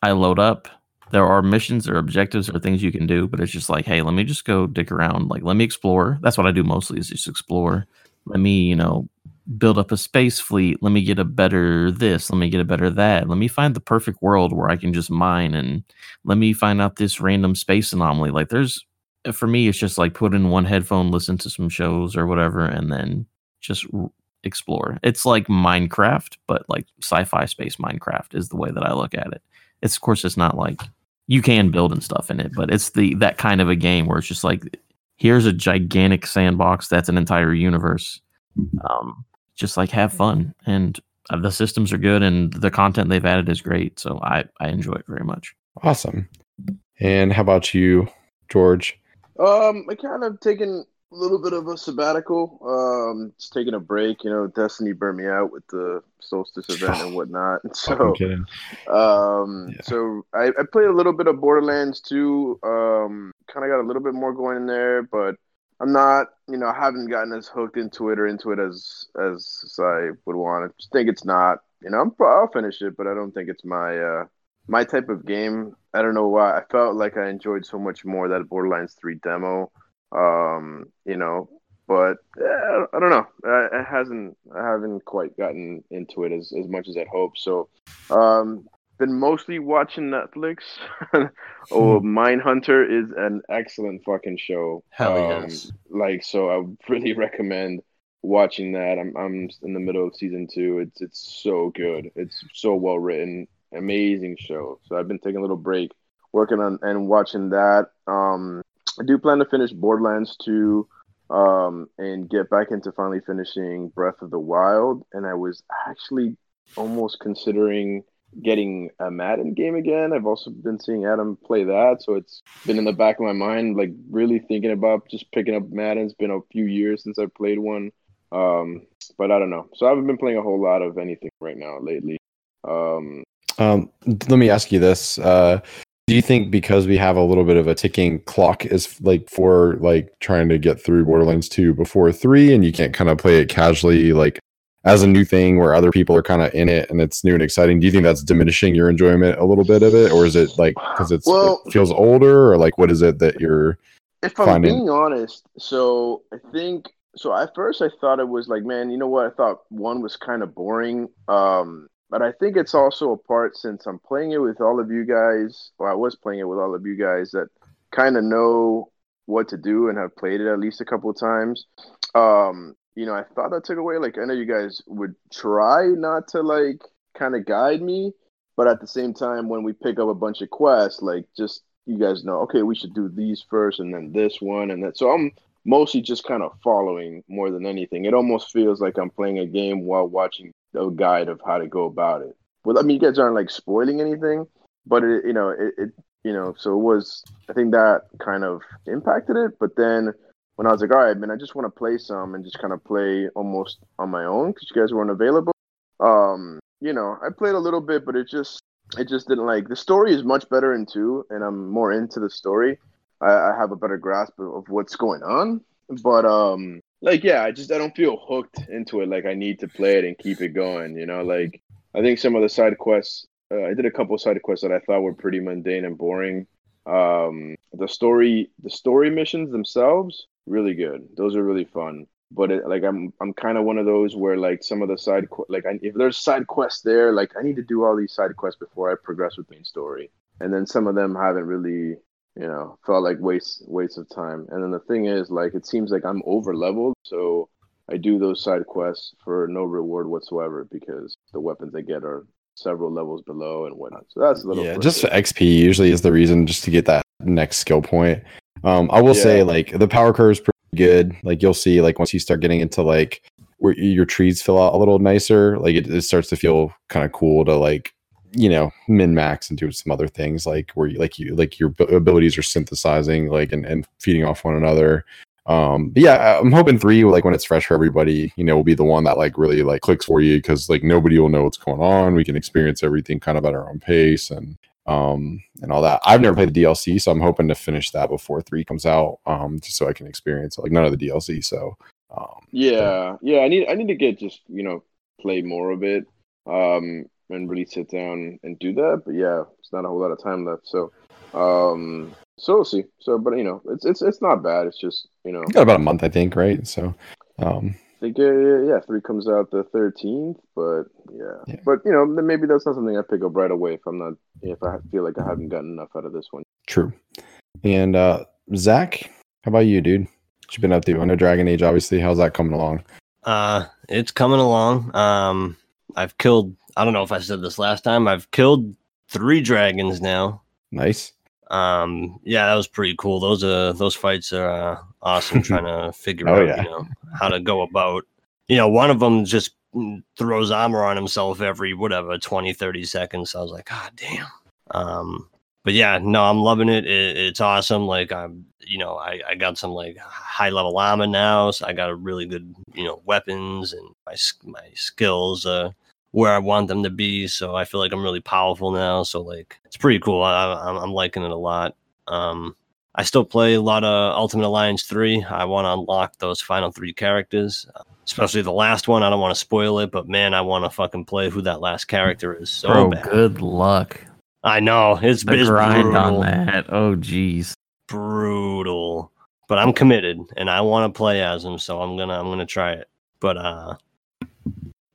I load up. There are missions or objectives or things you can do, but it's just like, hey, let me just go dick around. Like, let me explore. That's what I do mostly, is just explore. Let me, you know, build up a space fleet. Let me get a better this. Let me get a better that. Let me find the perfect world where I can just mine, and let me find out this random space anomaly. Like, there's, for me, it's just like put in one headphone, listen to some shows or whatever, and then just explore. It's like Minecraft, but like sci-fi space Minecraft is the way that I look at it. It's, of course, it's not like you can build and stuff in it, but it's the that kind of a game where it's just like, here's a gigantic sandbox that's an entire universe. Um, just like, have fun, and uh, the systems are good, and the content they've added is great, so I I enjoy it very much. Awesome. And how about you, George? Um, I kind of taken a little bit of a sabbatical. Um, just taking a break. You know, Destiny burned me out with the Solstice event and whatnot. So, um, yeah. so I, I played a little bit of Borderlands two. Um, kind of got a little bit more going in there, but I'm not, you know, I haven't gotten as hooked into it or into it as as, as I would want. I just think it's not, you know, I'm, I'll finish it, but I don't think it's my uh, my type of game. I don't know why. I felt like I enjoyed so much more that Borderlands three demo, um, you know, but eh, I don't know. I, it hasn't, I haven't quite gotten into it as, as much as I'd hoped. So, um, been mostly watching Netflix. Oh, Mindhunter is an excellent fucking show. Hell um, yes. Like, so I would really recommend watching that. I'm, I'm in the middle of season two. It's, it's so good. It's so well written. Amazing show. So I've been taking a little break, working on and watching that. Um, I do plan to finish Borderlands two um, and get back into finally finishing Breath of the Wild. And I was actually almost considering getting a Madden game again. I've also been seeing Adam play that, so it's been in the back of my mind, like really thinking about just picking up Madden. It's been a few years since I played one, um, but I don't know. So I haven't been playing a whole lot of anything right now lately. Um, Um, let me ask you this. Uh, do you think because we have a little bit of a ticking clock is like for like trying to get through Borderlands two before three, and you can't kind of play it casually, like as a new thing where other people are kind of in it and it's new and exciting? Do you think that's diminishing your enjoyment a little bit of it? Or is it like, cause it's, well, it feels older, or like, what is it that you're if I'm finding? Being honest? So I think, so at first I thought it was like, man, you know what? I thought one was kind of boring. Um, But I think it's also a part, since I'm playing it with all of you guys, or I was playing it with all of you guys that kind of know what to do and have played it at least a couple of times. Um, you know, I thought that took away, like, I know you guys would try not to, like, kind of guide me, but at the same time, when we pick up a bunch of quests, like, just, you guys know, okay, we should do these first and then this one and that. So I'm mostly just kind of following more than anything. It almost feels like I'm playing a game while watching a guide of how to go about it. Well, I mean, you guys aren't like spoiling anything, But it, you know, it, it, you know, so it was. I think that kind of impacted it. But then when I was like, all right, man, I just want to play some and just kind of play almost on my own because you guys weren't available. Um, you know, I played a little bit, but it just, it just didn't like. The story is much better in two, and I'm more into the story. I, I have a better grasp of, of what's going on. But um, like, yeah, I just I don't feel hooked into it. Like I need to play it and keep it going. You know, like I think some of the side quests. Uh, I did a couple of side quests that I thought were pretty mundane and boring. Um, the story, the story missions themselves, really good. Those are really fun. But it, like, I'm, I'm kind of one of those where like some of the side, qu- like, I, if there's side quests there, like I need to do all these side quests before I progress with main story. And then some of them haven't really, you know, felt like waste, waste of time. And then the thing is, like, it seems like I'm over leveled, so I do those side quests for no reward whatsoever because the weapons I get are several levels below and whatnot. So that's a little yeah. Just for X P usually is the reason, just to get that next skill point. Um, I will yeah. say like the power curve is pretty good. Like you'll see like once you start getting into like where your trees fill out a little nicer, like it, it starts to feel kind of cool to like, you know, min max and do some other things like where you like you like your abilities are synthesizing like and, and feeding off one another. Um, but yeah, I'm hoping three, like when it's fresh for everybody, you know, will be the one that like really like clicks for you because like nobody will know what's going on. We can experience everything kind of at our own pace and um and all that. I've never played the D L C, so I'm hoping to finish that before three comes out, um, just so I can experience like none of the D L C. So um yeah, yeah, I need I need to get just you know play more of it, um, and really sit down and do that. But yeah, it's not a whole lot of time left, so um. So we'll see. So, but you know, it's it's it's not bad. It's just you know, you got about a month, I think, right? So, um, I think uh, yeah, three comes out the thirteenth. But yeah. yeah, but you know, then maybe that's not something I pick up right away if I'm not if I feel like I haven't gotten enough out of this one. True. And uh, Zach, how about you, dude? What you been up to? I know Dragon Age, obviously. How's that coming along? Uh, it's coming along. Um, I've killed. I don't know if I said this last time. I've killed three dragons now. Nice. Um, yeah, that was pretty cool. Those uh, those fights are uh, awesome. Trying to figure oh, out yeah. you know how to go about. You know, one of them just throws armor on himself every whatever twenty, thirty seconds. So I was like, God damn. Um, but yeah, no, I'm loving it. it it's awesome. Like I'm, you know, I, I got some like high level armor now. So I got a really good you know weapons and my my skills. Uh, where I want them to be, so I feel like I'm really powerful now, so like it's pretty cool. I, I'm, I'm liking it a lot. Um, I still play a lot of Ultimate Alliance three. I want to unlock those final three characters, especially the last one. I don't want to spoil it, but man, I want to fucking play who that last character is so Bro, bad. Good luck. I know. It's, the it's grind brutal. On that. Oh, geez. Brutal. But I'm committed, and I want to play as him, so I'm gonna I'm gonna try it. But, uh...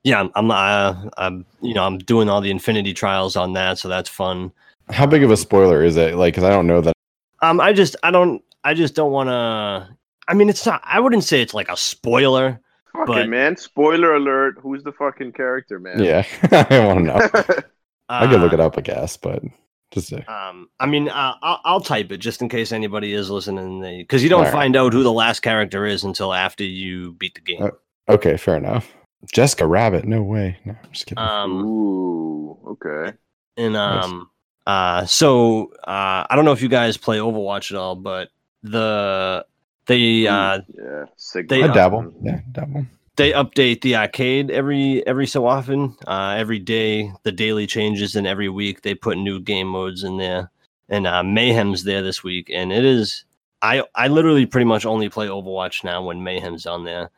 yeah, I'm uh, I'm you know I'm doing all the Infinity Trials on that, so that's fun. How big of a spoiler is it? Like, because I don't know that. Um, I just I don't I just don't want to. I mean, it's not. I wouldn't say it's like a spoiler. Fucking but, man, spoiler alert! Who's the fucking character, man? Yeah, I want to know. I could look it up, I guess, but just to... um, I mean, uh, I'll, I'll type it just in case anybody is listening, because you don't all find right. out who the last character is until after you beat the game. Uh, okay, fair enough. Jessica Rabbit, no way. No, I'm just kidding. Um, Ooh, okay. And um, nice. uh, so uh, I don't know if you guys play Overwatch at all, but the they uh, yeah, they I dabble, um, yeah, dabble. They update the arcade every every so often. Uh, every day the daily changes, and every week they put new game modes in there. And uh, Mayhem's there this week, and it is. I I literally pretty much only play Overwatch now when Mayhem's on there.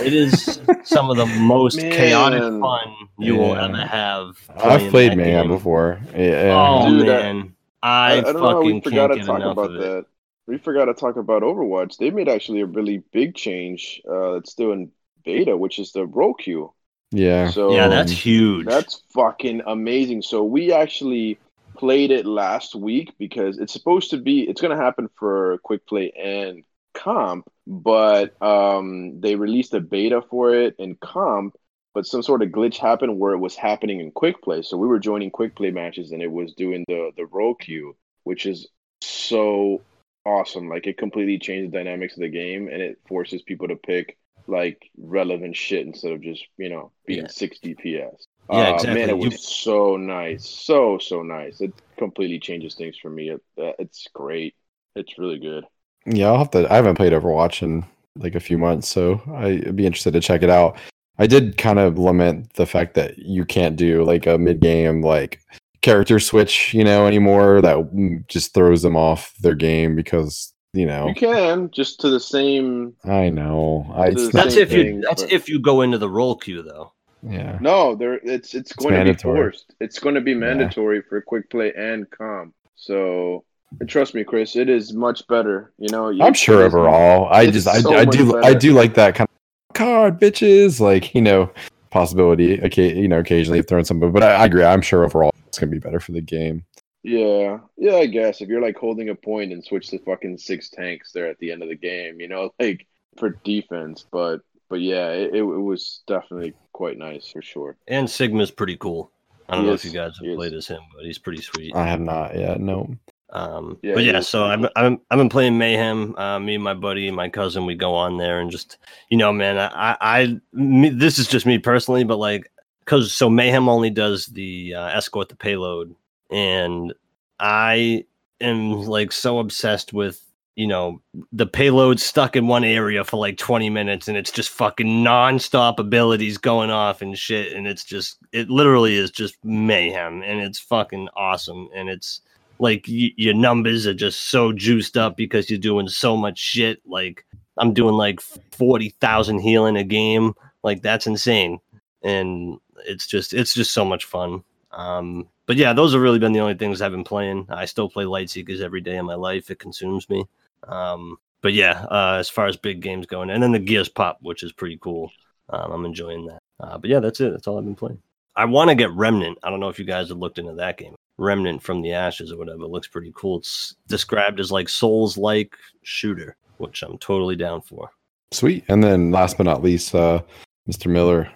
It is some of the most Man. chaotic fun you yeah. will ever have. I've played Mayhem before. Yeah. Oh, dude, man. I, I, I don't know how we forgot to talk about that. We forgot to talk about Overwatch. They made actually a really big change uh, that's still in beta, which is the roll queue. Yeah. So, yeah, that's huge. That's fucking amazing. So we actually played it last week because it's supposed to be, it's going to happen for Quick Play and Comp, but um, they released a beta for it in Comp, but some sort of glitch happened where it was happening in Quick Play. So we were joining Quick Play matches, and it was doing the the roll queue, which is so awesome. Like it completely changed the dynamics of the game, and it forces people to pick like relevant shit instead of just you know being yeah. sixty P S. Yeah, exactly. Uh, man, it was you... so nice. So, so nice. It completely changes things for me. It, uh, it's great. It's really good. Yeah, I'll have to. I haven't played Overwatch in like a few months, so I'd be interested to check it out. I did kind of lament the fact that you can't do like a mid-game like character switch, you know, anymore. That just throws them off their game because you know you can just to the same. I know. I, it's that's if thing, you. That's but... if you go into the roll queue, though. Yeah. No, there. It's it's, it's going mandatory. to be forced. It's going to be mandatory yeah. for quick play and comp. So. And trust me, Chris, it is much better. You know, you I'm sure overall. I just, I, so I do, better. I do like that kind of card, bitches. Like, you know, possibility. Okay, you know, occasionally throwing something, but I, I agree. I'm sure overall it's gonna be better for the game. Yeah, yeah, I guess if you're like holding a point and switch to fucking six tanks there at the end of the game, you know, like for defense. But, but yeah, it, it was definitely quite nice for sure. And Sigma's pretty cool. I don't he know is, if you guys have played is. as him, but he's pretty sweet. I have not yet. No. Um, yeah, but yeah, so I'm, I'm, I've been playing Mayhem, uh, me and my buddy, my cousin, we go on there and just, you know, man, I, I, me, this is just me personally, but like, cause so Mayhem only does the, uh, escort the payload. And I am like so obsessed with, you know, the payload stuck in one area for like twenty minutes and it's just fucking nonstop abilities going off and shit. And it's just, it literally is just mayhem and it's fucking awesome. And it's, Like, y- your numbers are just so juiced up because you're doing so much shit. Like, I'm doing, like, forty thousand healing a game. Like, that's insane. And it's just it's just so much fun. Um, but, yeah, those have really been the only things I've been playing. I still play Lightseekers every day in my life. It consumes me. Um, but, yeah, uh, as far as big games going. And then the Gears Pop, which is pretty cool. Um, I'm enjoying that. Uh, but, yeah, that's it. That's all I've been playing. I want to get Remnant. I don't know if you guys have looked into that game. Remnant from the Ashes or whatever. It looks pretty cool. It's described as like Souls-like shooter, which I'm totally down for. Sweet. And then last but not least, uh, Mister Miller.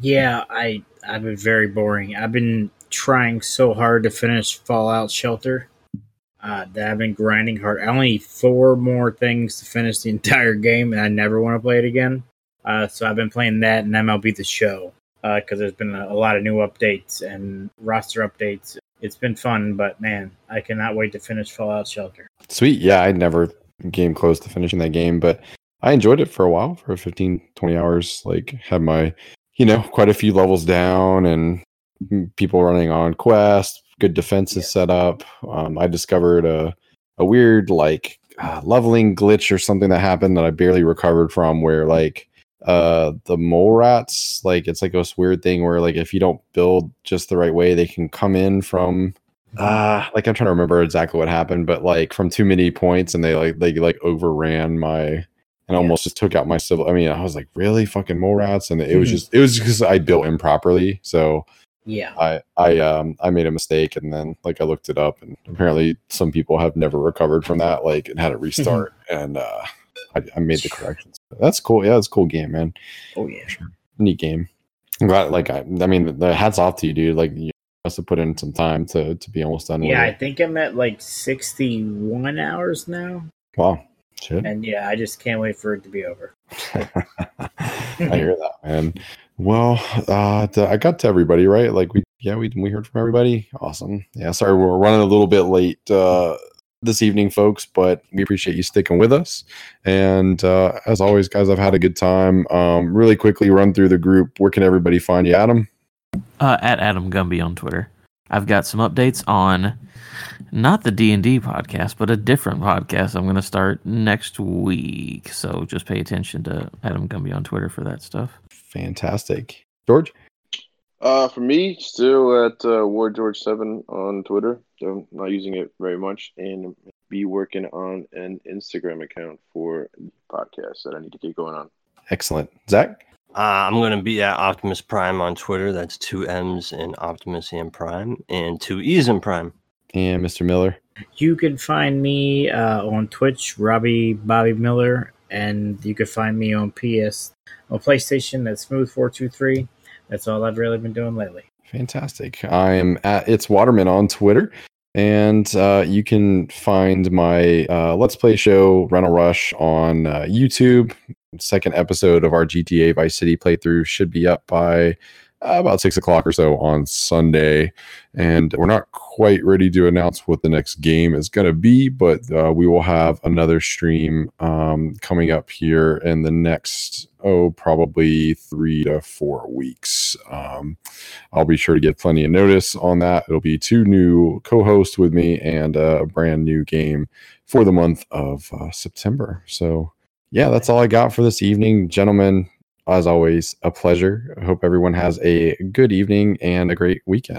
Yeah, I, I've been very boring. I've been trying so hard to finish Fallout Shelter uh, that I've been grinding hard. I only need four more things to finish the entire game, and I never want to play it again. Uh, so I've been playing that and M L B The Show because uh, there's been a, a lot of new updates and roster updates. It's been fun, but man, I cannot wait to finish Fallout Shelter. Sweet. Yeah, I never came close to finishing that game, but I enjoyed it for a while, for fifteen, twenty hours. Like, had my, you know, quite a few levels down and people running on quests, good defenses yeah. set up. Um, I discovered a, a weird, like, uh, leveling glitch or something that happened that I barely recovered from where, like, uh the mole rats, like it's like this weird thing where like if you don't build just the right way they can come in from uh like I'm trying to remember exactly what happened, but like from too many points and they like they like overran my and yeah. almost just took out my civil. I mean I was like really fucking mole rats and it mm-hmm. was just it was because I built improperly, so yeah I I um I made a mistake and then like I looked it up and apparently some people have never recovered from that like and had to restart and uh I, I made the corrections. That's cool. Yeah, it's a cool game, man. Oh yeah, sure. Neat game. I'm glad. Like I, I mean, the, the hats off to you, dude. Like you must have put in some time to to be almost done. Yeah, with it. I think I'm at like sixty-one hours now. Wow, shit. And yeah, I just can't wait for it to be over. I hear that, man. Well, uh, the, I got to everybody, right? Like we, yeah, we we heard from everybody. Awesome. Yeah, sorry we're running a little bit late. Uh, this evening, folks, but we appreciate you sticking with us. And uh, as always, guys, I've had a good time. Um, really quickly run through the group. Where can everybody find you, Adam? Uh, at Adam Gumby on Twitter. I've got some updates on not the D and D podcast, but a different podcast I'm going to start next week. So just pay attention to Adam Gumby on Twitter for that stuff. Fantastic. George? Uh, for me, still at uh, Ward George seven on Twitter. So I'm not using it very much, and be working on an Instagram account for the podcast that I need to get going on. Excellent. Zach? Uh, I'm going to be at Optimus Prime on Twitter. That's two M's in Optimus and Prime and two E's in Prime. And Mister Miller? You can find me uh, on Twitch, Robbie Bobby Miller, and you can find me on P S, on PlayStation, that's Smooth four two three. That's all I've really been doing lately. Fantastic. I'm at It's Waterman on Twitter, and uh, you can find my uh, Let's Play show, Rental Rush, on uh, YouTube. Second episode of our G T A Vice City playthrough should be up by about six o'clock or so on Sunday. And we're not quite ready to announce what the next game is going to be, but uh, we will have another stream um, coming up here in the next, oh, probably three to four weeks. Um, I'll be sure to get plenty of notice on that. It'll be two new co-hosts with me and a brand new game for the month of uh, September. So yeah, that's all I got for this evening, gentlemen. As always, a pleasure. I hope everyone has a good evening and a great weekend.